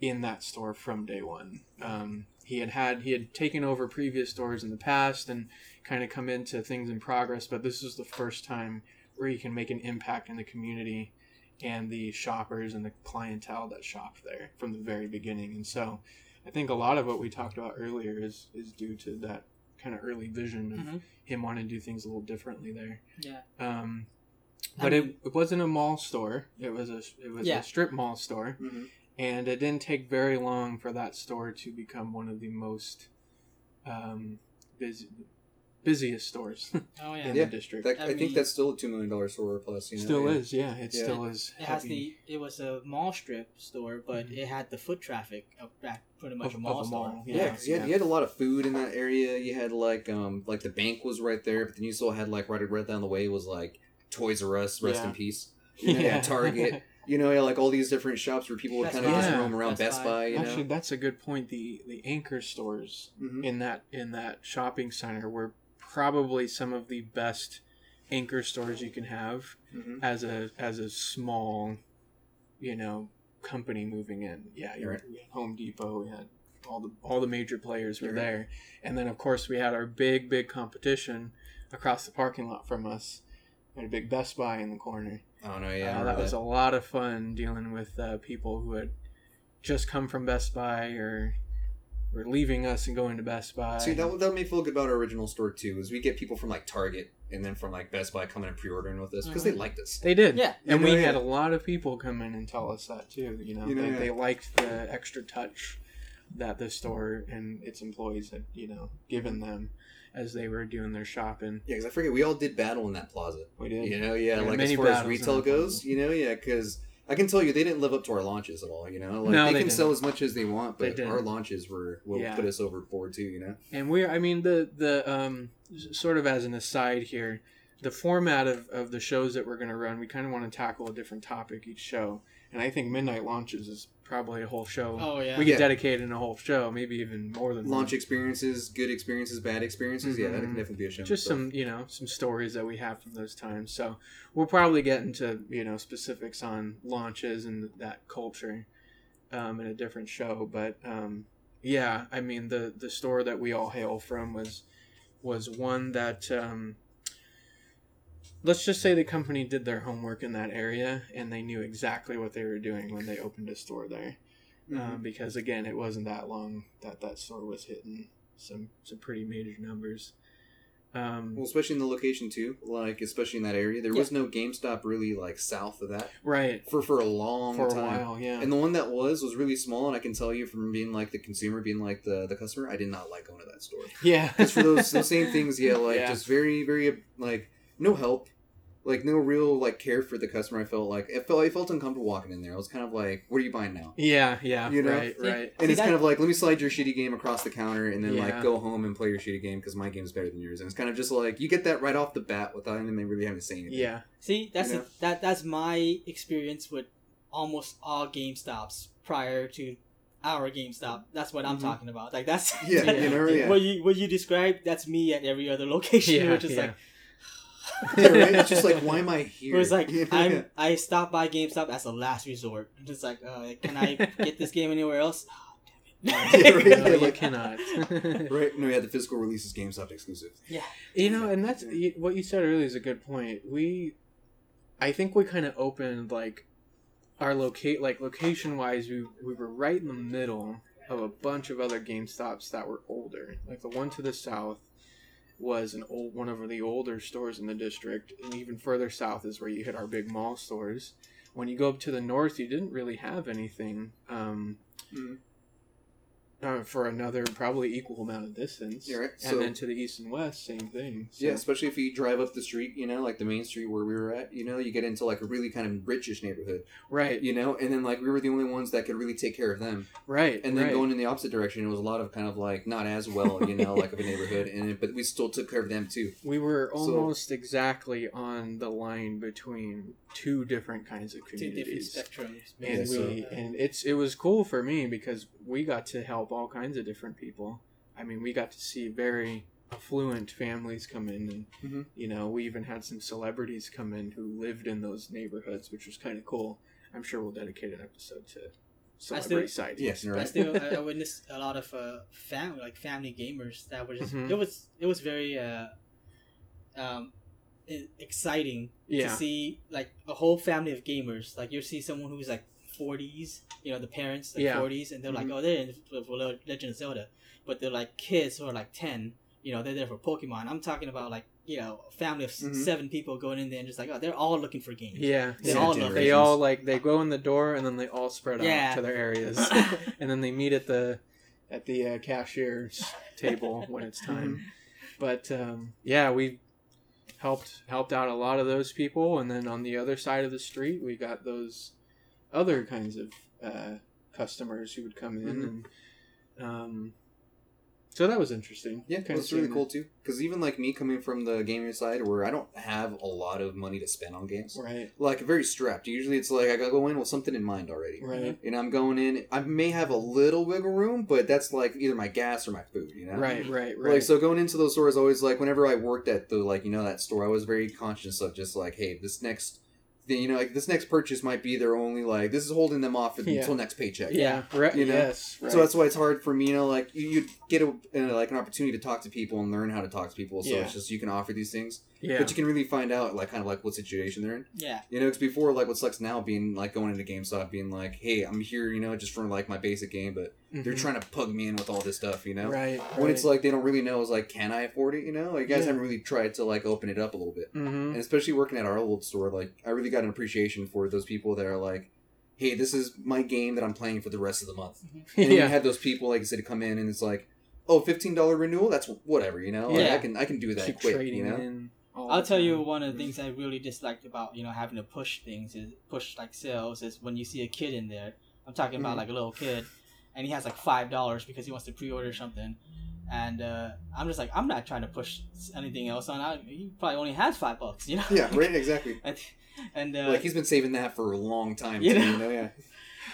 in that store from day one. Um, he had had he had taken over previous stores in the past and kind of come into things in progress, but this is the first time where he can make an impact in the community and the shoppers and the clientele that shop there from the very beginning. And so I think a lot of what we talked about earlier is, is due to that kind of early vision of mm-hmm. him wanting to do things a little differently there. Yeah. Um, but I mean, it, it wasn't a mall store. It was a it was yeah. a strip mall store, mm-hmm. and it didn't take very long for that store to become one of the most um, busy busiest stores oh, yeah. in yeah. the district. That, I, I mean, think that's still a two million dollar store plus. You know, still yeah. is. Yeah, it yeah. still is. It has heavy. the. It was a mall strip store, but mm-hmm. it had the foot traffic of back. Pretty much of, a mall store. Yeah, yeah. You, had, you had a lot of food in that area. You had like um like the bank was right there, but then you still had like right right down the way was like Toys R Us, rest yeah. in peace. You know, yeah. and Target. You know, yeah, like all these different shops where people would kind of just roam around. Best, Best Buy. You know? Actually, that's a good point. The the anchor stores mm-hmm. in that in that shopping center were probably some of the best anchor stores you can have mm-hmm. as a as a small, you know, company moving in. Yeah, you're right. We had Home Depot, we had all the all the major players were there, and then of course we had our big big competition across the parking lot from us. We had a big Best Buy in the corner. Oh no, yeah, uh, that was that. a lot of fun dealing with uh, people who had just come from Best Buy or or leaving us and going to Best Buy. See, that that made me feel good about our original store too. Is we get people from like Target and then from like Best Buy coming and pre-ordering with us because mm-hmm. they liked us. They did, yeah. And you know, we yeah. had a lot of people come in and tell us that too. You know, you know they, yeah. they liked the extra touch that the store and its employees had, you know, given them as they were doing their shopping. Yeah, because I forget, we all did battle in that plaza. We did. You know, yeah, like as far as retail goes, you know, yeah, because I can tell you they didn't live up to our launches at all, you know? Like, no, they, they can didn't. Sell as much as they want, but they our launches were what yeah. put us overboard too, you know? And we're, I mean, the, the um, sort of as an aside here, the format of, of the shows that we're going to run, we kind of want to tackle a different topic each show. And I think Midnight Launches is probably a whole show. Oh, yeah. We could yeah. dedicate in a whole show, maybe even more than Launch one. Experiences, good experiences, bad experiences. Mm-hmm. Yeah, that could definitely be a show. Just some, you know, some stories that we have from those times. So we'll probably get into, you know, specifics on launches and that culture um, in a different show. But, um, yeah, I mean, the, the store that we all hail from was, was one that... Um, let's just say the company did their homework in that area and they knew exactly what they were doing when they opened a store there. Mm-hmm. Uh, because, again, it wasn't that long that that store was hitting some, some pretty major numbers. Um, well, especially in the location, too. Like, especially in that area. There yeah. was no GameStop really, like, south of that. Right. For for a long for time. For a while, yeah. And the one that was was really small, and I can tell you from being, like, the consumer, being, like, the, the customer, I did not like going to that store. Yeah. Because for those, those same things, yeah, like, yeah. just very, very, like... no help, like no real like care for the customer. I felt like I felt I felt uncomfortable walking in there. I was kind of like, "What are you buying now?" Yeah, yeah, you know? right, right. And See, it's that... kind of like, "Let me slide your shitty game across the counter, and then yeah. like go home and play your shitty game because my game's better than yours." And it's kind of just like you get that right off the bat without even really having to say anything. Yeah. See, that's you know? a, that that's my experience with almost all GameStops prior to our GameStop. That's what I'm mm-hmm. talking about. Like that's yeah, yeah. You know, yeah. what you what you described. That's me at every other location, yeah, which is yeah. like. Yeah, right? It's just like, why am I here? It was like, yeah. I'm, I stopped by GameStop as a last resort. I'm just like, uh, can I get this game anywhere else? Oh, damn it. Yeah, right? No, you cannot. Right? No, yeah, the physical release is GameStop exclusive. Yeah. You know, and that's what you said earlier is a good point. We, I think we kind of opened, like, our locate, like, location-wise, we we were right in the middle of a bunch of other GameStops that were older. Like, the one to the south was an old one of the older stores in the district, and even further south is where you hit our big mall stores. When you go up to the north, you didn't really have anything um, mm. uh, for another probably equal amount of distance. Yeah, right. And so, then to the east and west, same thing. So. Yeah, especially if you drive up the street, you know, like the main street where we were at, you know, you get into like a really kind of richish neighborhood. Right. You know, and then like we were the only ones that could really take care of them. Right. And then right. going in the opposite direction, it was a lot of kind of like not as well, you know, like of a neighborhood, and but we still took care of them too. We were almost so, exactly on the line between two different kinds of communities. Two different spectrums. And, yeah, we, so. and it's it was cool for me because we got to help all kinds of different people. I mean, we got to see very affluent families come in, and mm-hmm. you know, we even had some celebrities come in who lived in those neighborhoods, which was kind of cool. I'm sure we'll dedicate an episode to celebrity sightings. Yes, right. I still I witnessed a lot of uh, family, like family gamers that were just mm-hmm. it was it was very uh, um, exciting yeah. to see like a whole family of gamers. Like you see someone who's like forties, you know, the parents, the yeah. forties, and they're mm-hmm. like, oh, they're in for Legend of Zelda, but they're like kids who are like ten, you know, they're there for Pokemon. I'm talking about like, you know, a family of mm-hmm. seven people going in there and just like, oh, they're all looking for games. Yeah, they're yeah all they all like they go in the door and then they all spread yeah. out to their areas, and then they meet at the at the uh, cashier's table when it's time. But um, yeah, we helped helped out a lot of those people, and then on the other side of the street, we got those other kinds of uh, customers who would come in, mm-hmm. and um, so that was interesting. Yeah, kind that's really cool too. Because even like me coming from the gaming side, where I don't have a lot of money to spend on games, right? Like very strapped. Usually, it's like I gotta go in with something in mind already, right? And I'm going in. I may have a little wiggle room, but that's like either my gas or my food, you know? Right, right, right. Like so, going into those stores always like whenever I worked at the like you know that store, I was very conscious of just like, hey, this next. Then, you know, like this next purchase might be their only like this is holding them off yeah. until next paycheck. Yeah, right. You know, yes, right. So that's why it's hard for me. You know, like you, you get a, uh, like an opportunity to talk to people and learn how to talk to people. So yeah. it's just you can offer these things. Yeah. But you can really find out, like, kind of, like, what situation they're in. Yeah. You know, because before, like, what sucks now being, like, going into GameStop, being like, hey, I'm here, you know, just for, like, my basic game, but mm-hmm. they're trying to plug me in with all this stuff, you know? Right, right. When it's, like, they don't really know, is like, can I afford it, you know? Like, you guys yeah. haven't really tried to, like, open it up a little bit. Mm-hmm. And especially working at our old store, like, I really got an appreciation for those people that are, like, hey, this is my game that I'm playing for the rest of the month. Mm-hmm. And yeah. you had those people, like I said, come in, and it's like, oh, fifteen dollars renewal? That's whatever, you know? Yeah. Like, I can I can do that Keep quick, trading you know? In. I'll tell you one of the things I really disliked about, you know, having to push things, is push, like, sales, is when you see a kid in there. I'm talking about, mm. like, a little kid, and he has, like, five dollars because he wants to pre-order something. And uh, I'm just like, I'm not trying to push anything else on. I, he probably only has five bucks, you know? Yeah, right, exactly. and, and uh, Like, he's been saving that for a long time, you too, know? You know, yeah.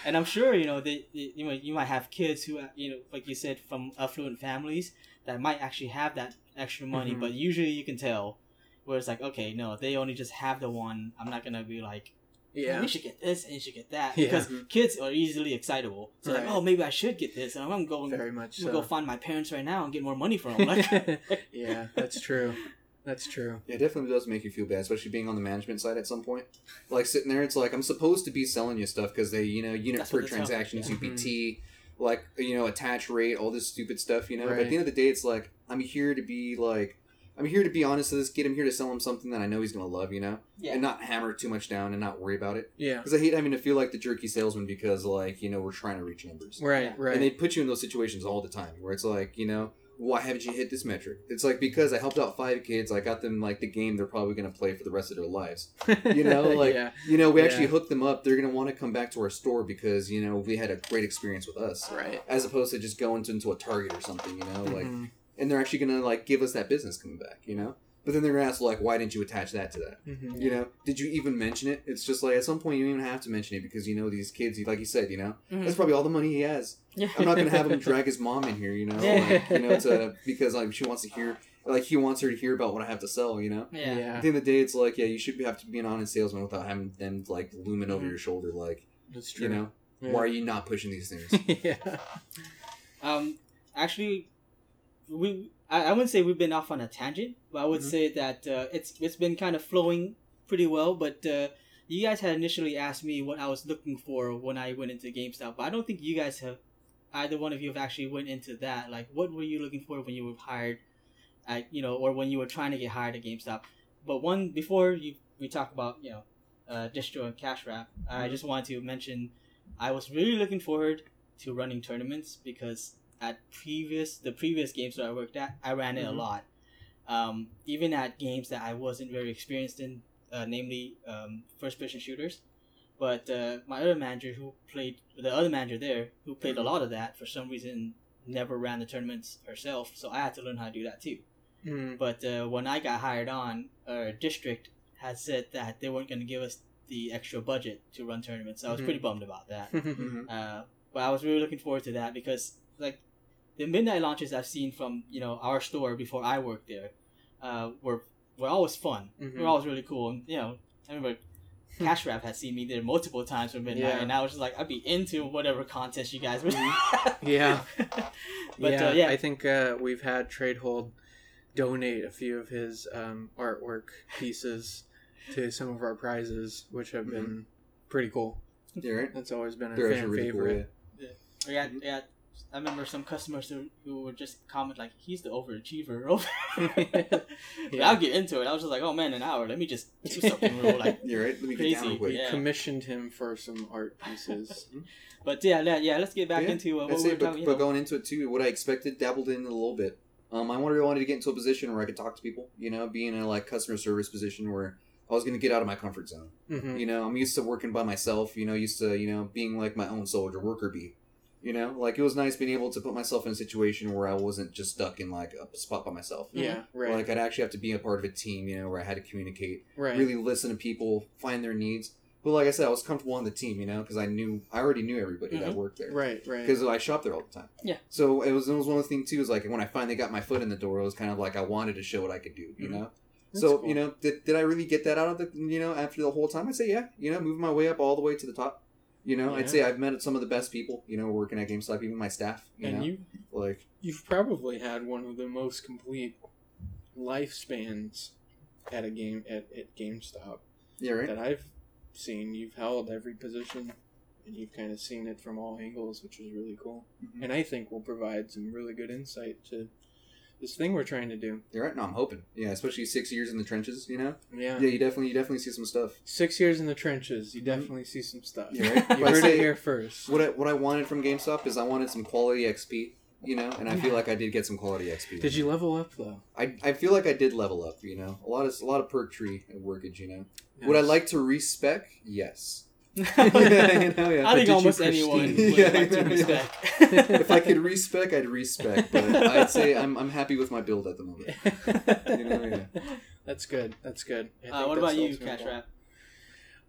And I'm sure, you know, they, they, you know, you might have kids who, you know, like you said, from affluent families that might actually have that extra money, mm-hmm. but usually you can tell. Where it's like, okay, no, they only just have the one. I'm not going to be like, yeah, you should get this and you should get that. Yeah. Because mm-hmm. kids are easily excitable. So right. like, oh, maybe I should get this. And I'm going Very much to so. go find my parents right now and get more money from them. Like, yeah, that's true. That's true. Yeah, it definitely does make you feel bad, especially being on the management side at some point. Like sitting there, it's like, I'm supposed to be selling you stuff because they, you know, unit that's per transaction, yeah. U P T, mm-hmm. like, you know, attach rate, all this stupid stuff, you know. Right. But at the end of the day, it's like, I'm here to be like, I'm here to be honest with this kid. I'm here to sell him something that I know he's going to love, you know? Yeah. And not hammer too much down and not worry about it. Yeah. Because I hate having to feel like the jerky salesman because, like, you know, we're trying to reach numbers. Right, right. And they put you in those situations all the time where it's like, you know, why haven't you hit this metric? It's like, because I helped out five kids. I got them, like, the game they're probably going to play for the rest of their lives. You know? Like, yeah. you know, we actually yeah. hooked them up. They're going to want to come back to our store because, you know, we had a great experience with us. Right. As opposed to just going to, into a Target or something, you know? Like... Mm-hmm. And they're actually going to, like, give us that business coming back, you know? But then they're going to ask, like, why didn't you attach that to that? Mm-hmm. You know? Did you even mention it? It's just, like, at some point you don't even have to mention it because, you know, these kids, like you said, you know? Mm-hmm. That's probably all the money he has. Yeah. I'm not going to have him drag his mom in here, you know? Yeah. Like, you know, to, because, like, she wants to hear... Like, he wants her to hear about what I have to sell, you know? Yeah. yeah. At the end of the day, it's like, yeah, you should have to be an honest salesman without having them, like, looming mm-hmm. over your shoulder, like... That's true. You know? Yeah. Why are you not pushing these things? yeah. Um, actually... We I, I wouldn't say we've been off on a tangent, but I would mm-hmm. say that uh, it's it's been kind of flowing pretty well. But uh, you guys had initially asked me what I was looking for when I went into GameStop, but I don't think you guys have, either one of you have actually went into that. Like, what were you looking for when you were hired, at, you know, or when you were trying to get hired at GameStop? But one before you we talk about you know, uh, distro and cash wrap, mm-hmm. I just wanted to mention I was really looking forward to running tournaments because. At previous the previous games that I worked at, I ran it mm-hmm. a lot. Um, even at games that I wasn't very experienced in, uh, namely um, first-person shooters. But uh, my other manager who played the other manager there who played mm-hmm. a lot of that for some reason never ran the tournaments herself, so I had to learn how to do that too. Mm-hmm. But uh, when I got hired on, our district had said that they weren't going to give us the extra budget to run tournaments. So I was mm-hmm. pretty bummed about that. mm-hmm. uh, but I was really looking forward to that because like. The midnight launches I've seen from, you know, our store before I worked there uh, were were always fun. Mm-hmm. Were always really cool. And, you know, I remember Cash Wrap had seen me there multiple times for midnight, yeah. and I was just like, I'd be into whatever contest you guys were doing. yeah. But, yeah, uh, yeah. I think uh, we've had Tradehold donate a few of his um, artwork pieces to some of our prizes, which have been mm-hmm. pretty cool. Yeah, right? That's always been a They're fan really favorite. Cool, yeah. yeah. I got, I got, I remember some customers who, who would just comment like, he's the overachiever. But yeah. I'll get into it. I was just like, oh man, an hour. Let me just do something real like You're right. Let me crazy. Get down quick. Yeah. Commissioned him for some art pieces. But yeah, yeah, let's get back yeah. into uh, what we were it, talking about. But, but going into it too, what I expected, dabbled in a little bit. Um, I wanted, wanted to get into a position where I could talk to people, you know, be in a like customer service position where I was going to get out of my comfort zone. Mm-hmm. You know, I'm used to working by myself, you know, used to, you know, being like my own soldier, worker bee. You know, like, it was nice being able to put myself in a situation where I wasn't just stuck in, like, a spot by myself. Yeah, right. Like, I'd actually have to be a part of a team, you know, where I had to communicate, right. really listen to people, find their needs. But like I said, I was comfortable on the team, you know, because I knew, I already knew everybody mm-hmm. that worked there. Right, right. Because I shopped there all the time. Yeah. So it was, it was one of the things, too, is, like, when I finally got my foot in the door, it was kind of like I wanted to show what I could do, you mm-hmm. know? That's so, cool. you know, did, did I really get that out of the, you know, after the whole time? I'd say, yeah, you know, moving my way up all the way to the top. You know, yeah. I'd say I've met some of the best people, you know, working at GameStop, even my staff. You and know? you, like, you've probably had one of the most complete lifespans at a game at, at GameStop yeah, right? that I've seen. You've held every position, and you've kind of seen it from all angles, which is really cool. Mm-hmm. And I think will provide some really good insight to this thing we're trying to do. You're right. No, I'm hoping. Yeah, especially six years in the trenches, you know? Yeah. Yeah, you definitely you definitely see some stuff. Six years in the trenches, you definitely see some stuff. You're right. You heard it here first. What I, what I wanted from GameStop is I wanted some quality X P, you know? And I feel like I did get some quality X P. Did you level up, though? I I feel like I did level up, you know? A lot of, a lot of perk tree and workage, you know? Nice. Would I like to respec? Yes. yeah, you know, yeah. I think almost anyone would yeah, like to respec. If I could respec, I'd respec. But I'd say I'm I'm happy with my build at the moment. You know, yeah. That's good. That's good. Uh, what about you, Cash Rat?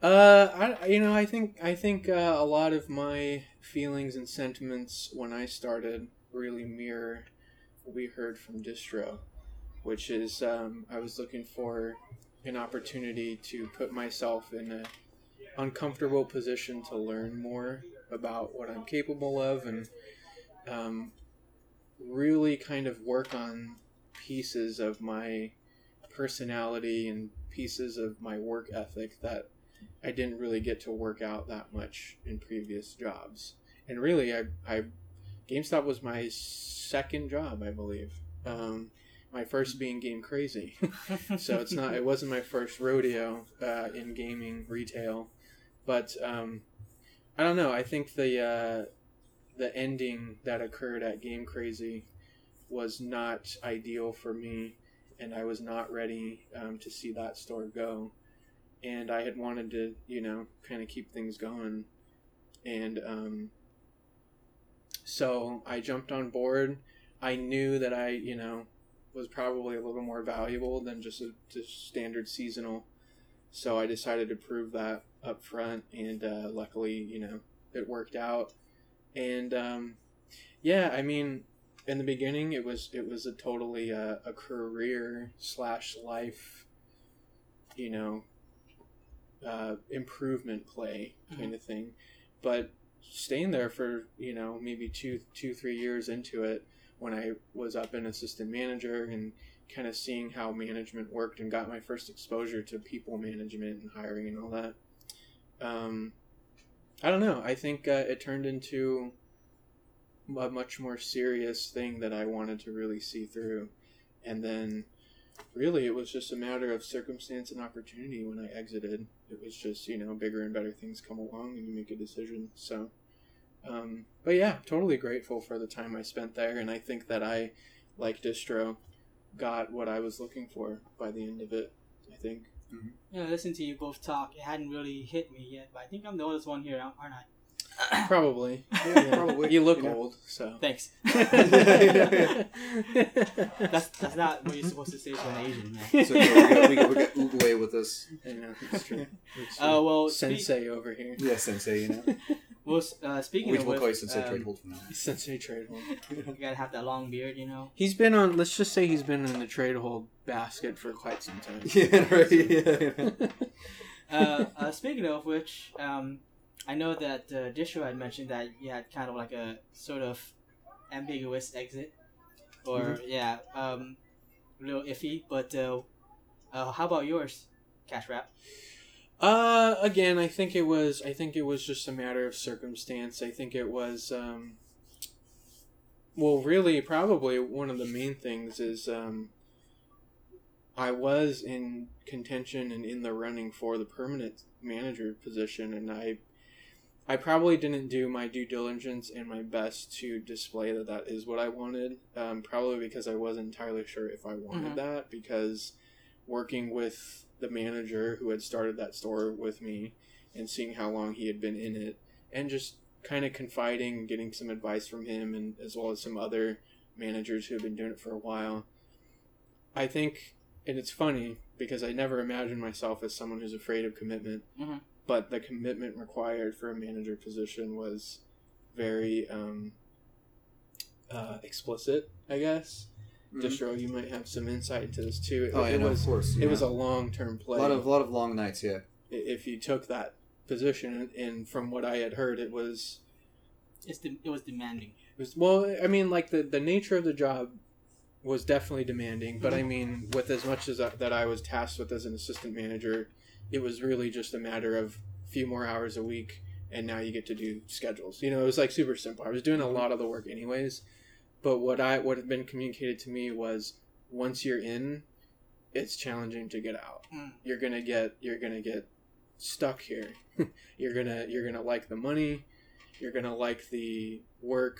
Uh, I you know I think I think uh, a lot of my feelings and sentiments when I started really mirror what we heard from Distro, which is um, I was looking for an opportunity to put myself in a uncomfortable position to learn more about what I'm capable of and um, really kind of work on pieces of my personality and pieces of my work ethic that I didn't really get to work out that much in previous jobs. And really, I, I GameStop was my second job, I believe. Um, my first being Game Crazy. So it's not, it wasn't my first rodeo uh, in gaming retail. But um, I don't know. I think the uh, the ending that occurred at Game Crazy was not ideal for me, and I was not ready um, to see that store go. And I had wanted to, you know, kind of keep things going. And um, so I jumped on board. I knew that I, you know, was probably a little more valuable than just a just standard seasonal. So I decided to prove that up front, and uh, luckily, you know, it worked out. And um, yeah, I mean, in the beginning, it was it was a totally uh, a career slash life, you know, uh, improvement play kind mm-hmm. of thing. But staying there for you know maybe two two three years into it, when I was up in assistant manager and kind of seeing how management worked and got my first exposure to people management and hiring and all that. Um, I don't know. I think uh, it turned into a much more serious thing that I wanted to really see through. And then really it was just a matter of circumstance and opportunity when I exited. It was just, you know, bigger and better things come along and you make a decision. So, um, but yeah, totally grateful for the time I spent there. And I think that I, like Distro, got what I was looking for by the end of it, I think. Mm-hmm. You know, listen to you both talk. It hadn't really hit me yet, but I think I'm the oldest one here, aren't I? Probably. Yeah, yeah, probably. You look yeah. old, so. Thanks. that's that's not what you're supposed to say to an Asian man. So okay, we got we got, got Oogway with us. I know. It's true. It's true. Uh, well, sensei speak... over here. Yeah, sensei. You know. Well, uh, speaking Which of which, we'll call you Sensei um, Tradehold from now. Sensei Tradehold. You gotta have that long beard, you know. He's been on. Let's just say he's been in the Tradehold basket for quite some time. Yeah, right. Yeah. yeah. uh, uh, speaking of which, um, I know that uh, Disho had mentioned that you had kind of like a sort of ambiguous exit, or mm-hmm. yeah, um, a little iffy. But uh, uh, how about yours, Cash Wrap? Uh, again, I think it was, I think it was just a matter of circumstance. I think it was, um, well, really probably one of the main things is, um, I was in contention and in the running for the permanent manager position. And I, I probably didn't do my due diligence and my best to display that that is what I wanted. Um, probably because I wasn't entirely sure if I wanted mm-hmm. that, because working with the manager who had started that store with me and seeing how long he had been in it and just kind of confiding, getting some advice from him and as well as some other managers who have been doing it for a while. I think, and it's funny because I never imagined myself as someone who's afraid of commitment, mm-hmm. but the commitment required for a manager position was very um, uh, explicit, I guess. Mm-hmm. Distro, you might have some insight into this too. It, oh, yeah, it no, was, of course. It know. was a long-term play. A lot of lot of long nights, yeah. If you took that position, and from what I had heard, it was, it's de- it was demanding. It was well, I mean, like the, the nature of the job was definitely demanding, but I mean, with as much as I, that I was tasked with as an assistant manager, it was really just a matter of a few more hours a week, and now you get to do schedules. You know, it was like super simple. I was doing a lot of the work anyways, but what I what had been communicated to me was, once you're in, it's challenging to get out. Mm. You're gonna get you're gonna get stuck here. you're gonna you're gonna like the money, you're gonna like the work,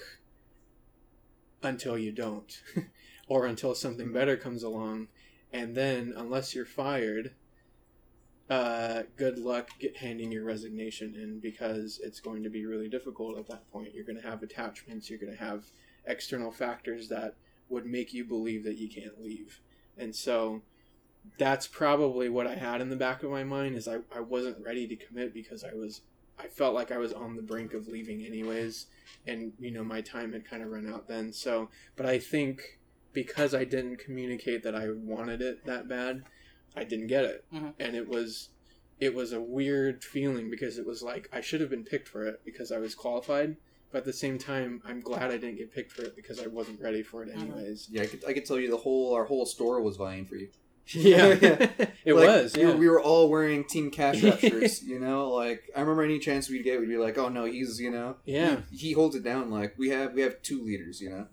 until you don't, or until something better comes along, and then unless you're fired, uh, good luck get handing your resignation in, because it's going to be really difficult at that point. You're going to have attachments, you're going to have external factors that would make you believe that you can't leave. And so that's probably what I had in the back of my mind, is I, I wasn't ready to commit because I was I felt like I was on the brink of leaving anyways, and you know, my time had kind of run out then. So, but I think because I didn't communicate that I wanted it that bad, I didn't get it. Mm-hmm. And it was it was a weird feeling, because it was like I should have been picked for it because I was qualified, but at the same time I'm glad I didn't get picked for it because I wasn't ready for it anyways. Yeah, I could I could tell you the whole our whole store was vying for you. Yeah, yeah. It like, was. Yeah. We, were, we were all wearing Team Cash Wrap shirts, you know. Like I remember any chance we'd get, we'd be like, "Oh no, he's you know, yeah, he, he holds it down." Like we have we have two leaders, you know.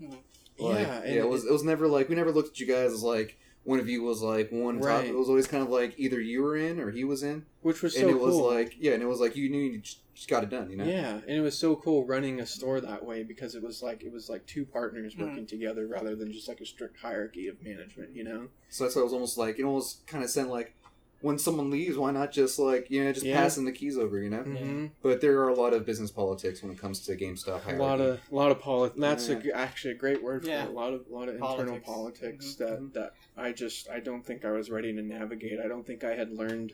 Like, yeah, yeah. It, it was it was never like we never looked at you guys as like one of you was like one right. top. It was always kind of like either you were in or he was in, which was and so it cool. was like yeah, and it was like you knew you just got it done, you know. Yeah, and it was so cool running a store that way, because it was like it was like two partners working mm. together rather than just like a strict hierarchy of management, you know. So that's why it was almost like it almost kind of sounded like when someone leaves, why not just like you know just yeah. passing the keys over, you know? Mm-hmm. But there are a lot of business politics when it comes to GameStop hierarchy. A lot of a lot of politics. That's yeah. a, actually a great word for yeah. it. A lot of a lot of politics. Internal politics mm-hmm. that mm-hmm. that I just I don't think I was ready to navigate. I don't think I had learned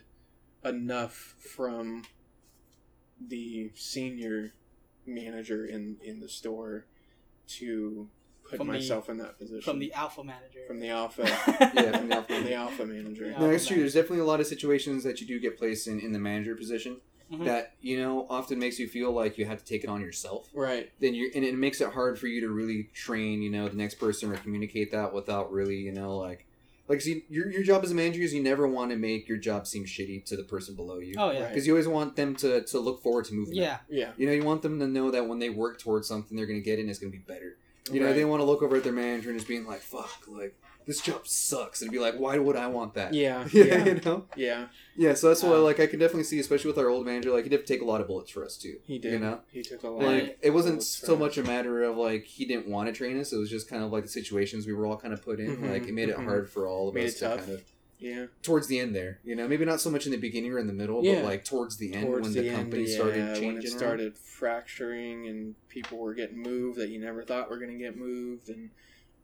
enough from the senior manager in, in the store to put from myself the, in that position. From the alpha manager. From the alpha. yeah, from the alpha, from the alpha manager. The alpha no, that's true. There's definitely a lot of situations that you do get placed in, in the manager position mm-hmm. that, you know, often makes you feel like you have to take it on yourself. Right. Then you And it makes it hard for you to really train, you know, the next person or communicate that without really, you know, like... Like, see, your your job as a manager is you never want to make your job seem shitty to the person below you. Oh, yeah. Because right. you always want them to, to look forward to moving Yeah. up. Yeah. You know, you want them to know that when they work towards something, they're going to get in, it's going to be better. You right. know, they want to look over at their manager and just being like, fuck, like, this job sucks. And be like, why would I want that? Yeah. yeah, yeah. You know? Yeah. Yeah, so that's why, um, like, I can definitely see, especially with our old manager, like, he did take a lot of bullets for us, too. He did. You know? He took a lot like, of Like, it wasn't so much a matter of, like, he didn't want to train us. It was just kind of, like, the situations we were all kind of put in. Mm-hmm. Like, it made it mm-hmm. hard for all of made us it to tough. kind of... Yeah. Towards the end there. You know, maybe not so much in the beginning or in the middle, yeah. but like towards the end towards when the, the company end, yeah, started changing. When it started fracturing and people were getting moved that you never thought were going to get moved and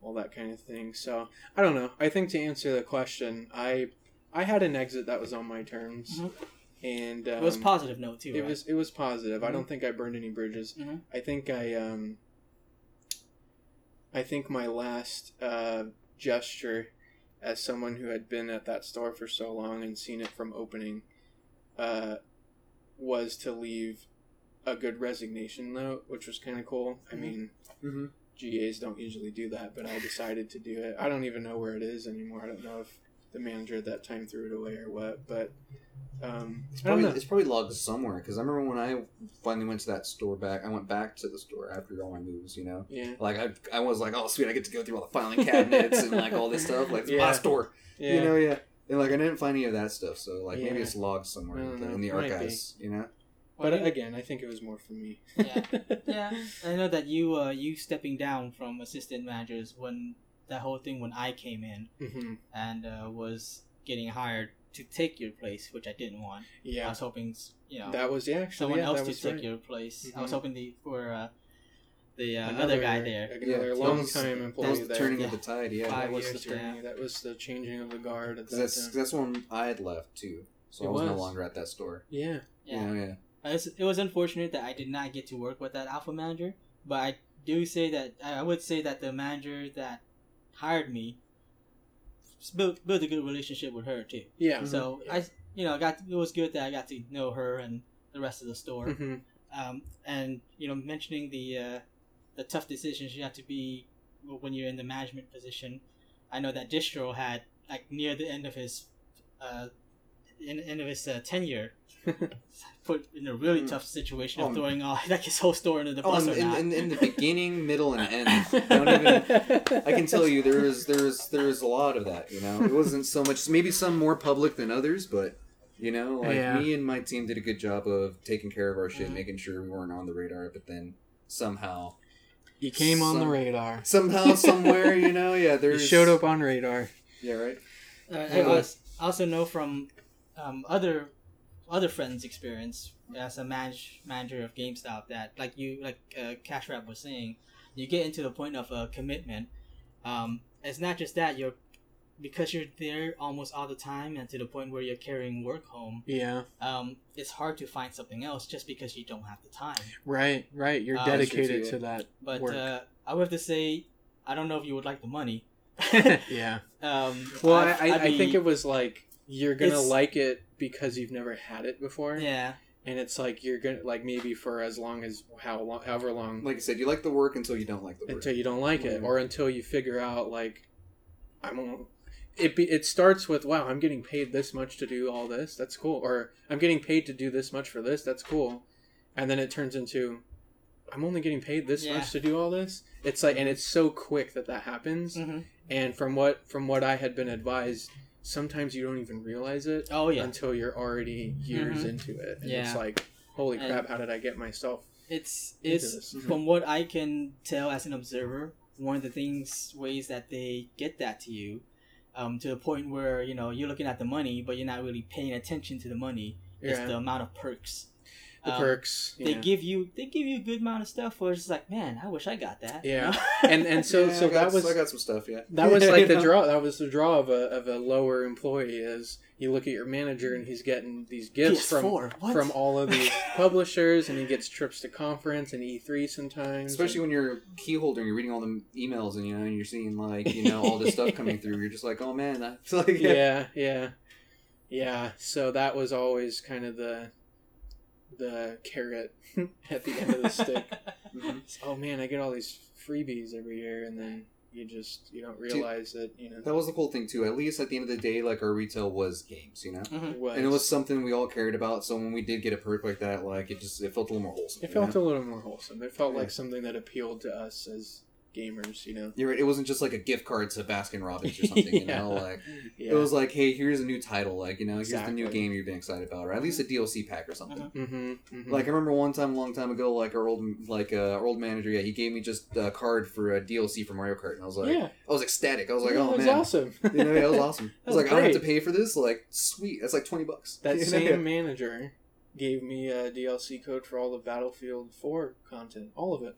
all that kind of thing. So, I don't know. I think to answer the question, I I had an exit that was on my terms. Mm-hmm. And um, it was a positive note too, It right? was it was positive. Mm-hmm. I don't think I burned any bridges. Mm-hmm. I think I um I think my last uh, gesture as someone who had been at that store for so long and seen it from opening, uh, was to leave a good resignation note, which was kind of cool. I mean, mm-hmm. G As don't usually do that, but I decided to do it. I don't even know where it is anymore. I don't know if the manager at that time threw it away or what, but um, it's probably it's probably logged somewhere, because I remember when I finally went to that store back, I went back to the store after all my moves, you know? Yeah. Like, I I was like, oh, sweet, I get to go through all the filing cabinets and, like, all this stuff. Like, it's yeah. my store. Yeah. You know, yeah. And, like, I didn't find any of that stuff, so, like, yeah. maybe it's logged somewhere in the, in the archives, you know? But, well, you, again, I think it was more for me. yeah. Yeah. I know that you, uh, you stepping down from assistant managers when... that whole thing when I came in mm-hmm. and uh, was getting hired to take your place, which I didn't want. Yeah, I was hoping you know that was yeah, actually, someone yeah, else to take right. your place. Mm-hmm. I was hoping the, for uh, the uh, another, another guy there, another yeah, long time employee. That was the turning yeah. of the tide. Yeah, Five that was the turning. Yeah. That was the changing of the guard. At that that's time. that's when I had left too, so it I was, was no longer at that store. Yeah, yeah, yeah. yeah. Was, it was unfortunate that I did not get to work with that alpha manager, but I do say that I would say that the manager that hired me, built built a good relationship with her too. Yeah. So yeah. I, you know, got it was good that I got to know her and the rest of the store. Mm-hmm. Um, and you know, mentioning the uh, the tough decisions you have to be when you're in the management position, I know that distro had, like, near the end of his uh, in end of his uh, tenure, put in a really mm. tough situation of um, throwing all, like, his whole store into the bus um, or in, not. In, in the beginning, middle, and end. Don't even, I can tell you there was there was there was a lot of that. You know, it wasn't so much. Maybe some more public than others, but you know, like yeah. me and my team did a good job of taking care of our shit, mm. making sure we weren't on the radar. But then somehow. You came on Some, the radar. Somehow, somewhere, you know, yeah. There's... You showed up on radar. Yeah, right? Uh, I was, also know from um, other other friends' experience as a manage, manager of GameStop that, like you, like uh, Cash Rap was saying, you get into the point of a commitment. Um, it's not just that, you're because you're there almost all the time and to the point where you're carrying work home. Yeah. Um, it's hard to find something else just because you don't have the time. Right, right. You're dedicated uh, to that But work. Uh, I would have to say, I don't know if you would like the money. yeah. Um, well, I, I, I think it was like, you're going to like it because you've never had it before. Yeah. And it's like, you're going to, like, maybe for as long as, how long, however long. Like I said, you like the work until you don't like the work. Until you don't like mm-hmm. it. Or until you figure out, like, I'm on It be, it starts with, wow, I'm getting paid this much to do all this. That's cool. Or I'm getting paid to do this much for this. That's cool. And then it turns into, I'm only getting paid this yeah. much to do all this. It's like, and it's so quick that that happens. Mm-hmm. And from what from what I had been advised, sometimes you don't even realize it. Oh, yeah. Until you're already years mm-hmm. into it. And yeah. it's like, holy crap, and how did I get myself It's into it's this? Mm-hmm. From what I can tell as an observer, one of the things, ways that they get that to you, Um, to the point where, you know, you're looking at the money, but you're not really paying attention to the money. Yeah. It's the amount of perks. The um, perks. Yeah. They give you they give you a good amount of stuff where it's just like, man, I wish I got that. Yeah. You know? And and so, yeah, so I got, that was I got some stuff, yeah. That was like the draw that was the draw of a of a lower employee is you look at your manager and he's getting these gifts P S four, from what? from all of these publishers, and he gets trips to conference and E three sometimes. Especially and... when you're keyholding, you're reading all the emails and you know and you're seeing like you know all this stuff coming through. You're just like, oh man, that's like yeah, yeah, yeah. So that was always kind of the the carrot at the end of the stick. Mm-hmm. Oh man, I get all these freebies every year, and then. You just, you don't realize Dude, that, you know. That was the cool thing, too. At least at the end of the day, like, our retail was games, you know? Mm-hmm. It was. And it was something we all cared about, so when we did get a perk like that, like, it just, it felt a little more wholesome. It felt know? a little more wholesome. It felt yeah. like something that appealed to us as gamers, you know? You're right. It wasn't just, like, a gift card to Baskin Robbins or something, yeah. you know? Like, yeah. it was like, hey, here's a new title, like, you know, here's exactly. the new game you've been excited about, or at least a D L C pack or something. Uh-huh. Mm-hmm. Mm-hmm. Like, I remember one time, a long time ago, like, our old, like, uh, our old manager, yeah, he gave me just a card for a D L C for Mario Kart, and I was like, yeah. I was ecstatic. I was like, yeah, oh, man. That was awesome. You know, yeah, that was awesome. I was like, great. I don't have to pay for this? Like, sweet. That's like twenty bucks. That same know? manager gave me a D L C code for all the Battlefield four content. All of it.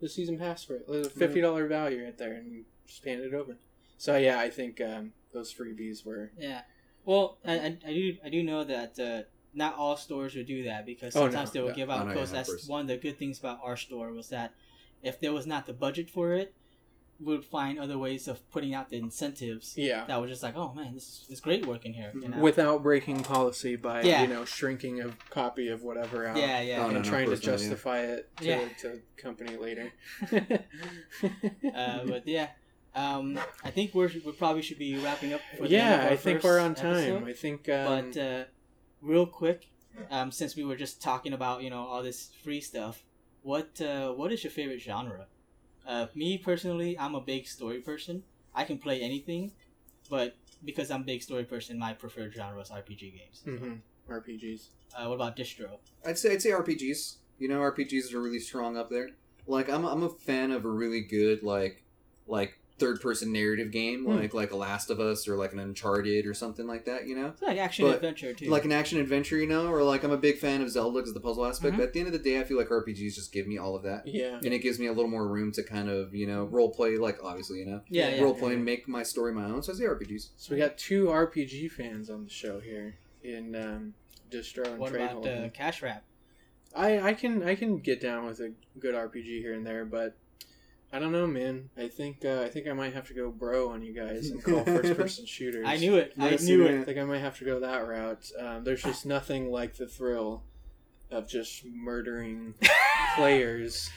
The season pass for it. There's a fifty dollars value right there, and you just hand it over. So yeah, I think um, those freebies were. Yeah, well, I, I, I do I do know that uh, not all stores would do that because sometimes oh, no. they will yeah. give out oh, codes. No, yeah, That's one of the good things about our store was that if there was not the budget for it, we would find other ways of putting out the incentives. Yeah, that were just like, oh man, this is great working here, you know? Without breaking policy by yeah. you know shrinking a copy of whatever out yeah, yeah, and no, no, trying to justify yeah. it to, yeah. to company later. uh, but yeah, um, I think we're we probably should be wrapping up. For the yeah, end of our I first think we're on time. Episode. I think, um, but uh, real quick, um, since we were just talking about you know all this free stuff, what uh, what is your favorite genre? Uh, me personally, I'm a big story person. I can play anything, but because I'm a big story person, my preferred genre is R P G games. Mm-hmm. R P Gs. Uh, what about distro? I'd say I'd say R P Gs. You know, R P Gs are really strong up there. Like I'm I'm a fan of a really good like like third person narrative game mm. like like a Last of Us or like an Uncharted or something like that. You know, it's like action but, adventure too. Like an action adventure, you know, or like I'm a big fan of Zelda because of the puzzle aspect. Mm-hmm. But at the end of the day, I feel like R P Gs just give me all of that. Yeah, and it gives me a little more room to kind of you know role play. Like obviously, you know, yeah, yeah role yeah, play yeah. and make my story my own. So I say R P Gs. So we got two R P G fans on the show here in um, Distro and what Tradehold. What about uh, Cash Wrap? I I can I can get down with a good R P G here and there, but. I don't know, man. I think uh, I think I might have to go bro on you guys and call first-person shooters. I knew it. I, I knew it. I think I might have to go that route. Um, there's just nothing like the thrill of just murdering players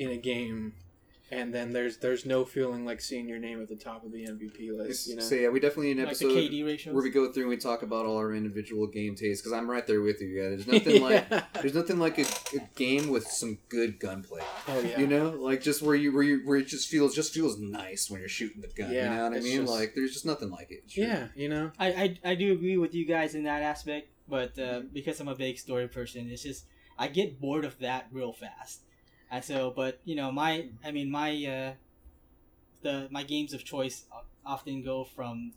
in a game. And then there's there's no feeling like seeing your name at the top of the M V P list. You know? So yeah, we definitely need an episode like where we go through and we talk about all our individual game tastes. Because I'm right there with you guys. There's nothing yeah. like there's nothing like a, a game with some good gunplay. Oh yeah. You know, like just where you where you where it just feels just feels nice when you're shooting the gun. Yeah, you know what I mean? Just, like there's just nothing like it. Sure. Yeah. You know. I, I I do agree with you guys in that aspect, but uh, mm-hmm. because I'm a big story person, it's just I get bored of that real fast. And so, but you know, my I mean, my uh, the my games of choice often go from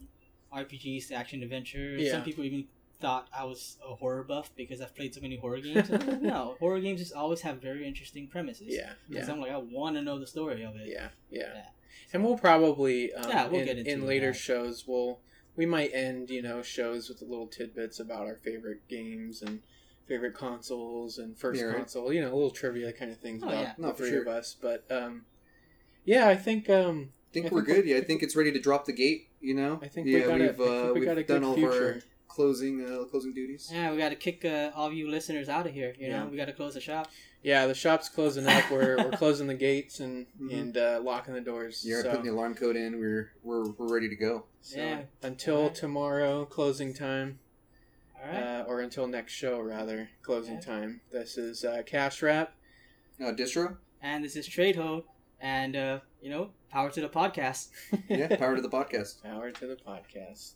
R P Gs to action adventure. Yeah. Some people even thought I was a horror buff because I've played so many horror games. I'm like, no, horror games just always have very interesting premises. Yeah, yeah. So I'm like, I want to know the story of it. Yeah, yeah. yeah. And we'll probably um, yeah, we'll in, get into in later that. shows. We'll we might end you know shows with little tidbits about our favorite games and. Favorite consoles and first yeah. console, you know, a little trivia kind of things oh, about yeah. the Not three sure. of us. But um, yeah, I think um, I think I we're think good. Yeah, I think it's ready to drop the gate. You know, I think yeah, we got we've, a, uh, think we we've got a done good all future. Of our closing uh, closing duties. Yeah, we got to kick uh, all you listeners out of here. You yeah. know, we got to close the shop. Yeah, the shop's closing up. We're we're closing the gates and mm-hmm. and uh, locking the doors. You're so. putting the alarm code in. We're we're we're ready to go. So, yeah. Until right. tomorrow, closing time. Uh, or until next show, rather, closing yeah. time. This is uh, Cash Wrap. No, Distro. And this is Trade Ho. And, uh, you know, power to the podcast. yeah, power to the podcast. Power to the podcast.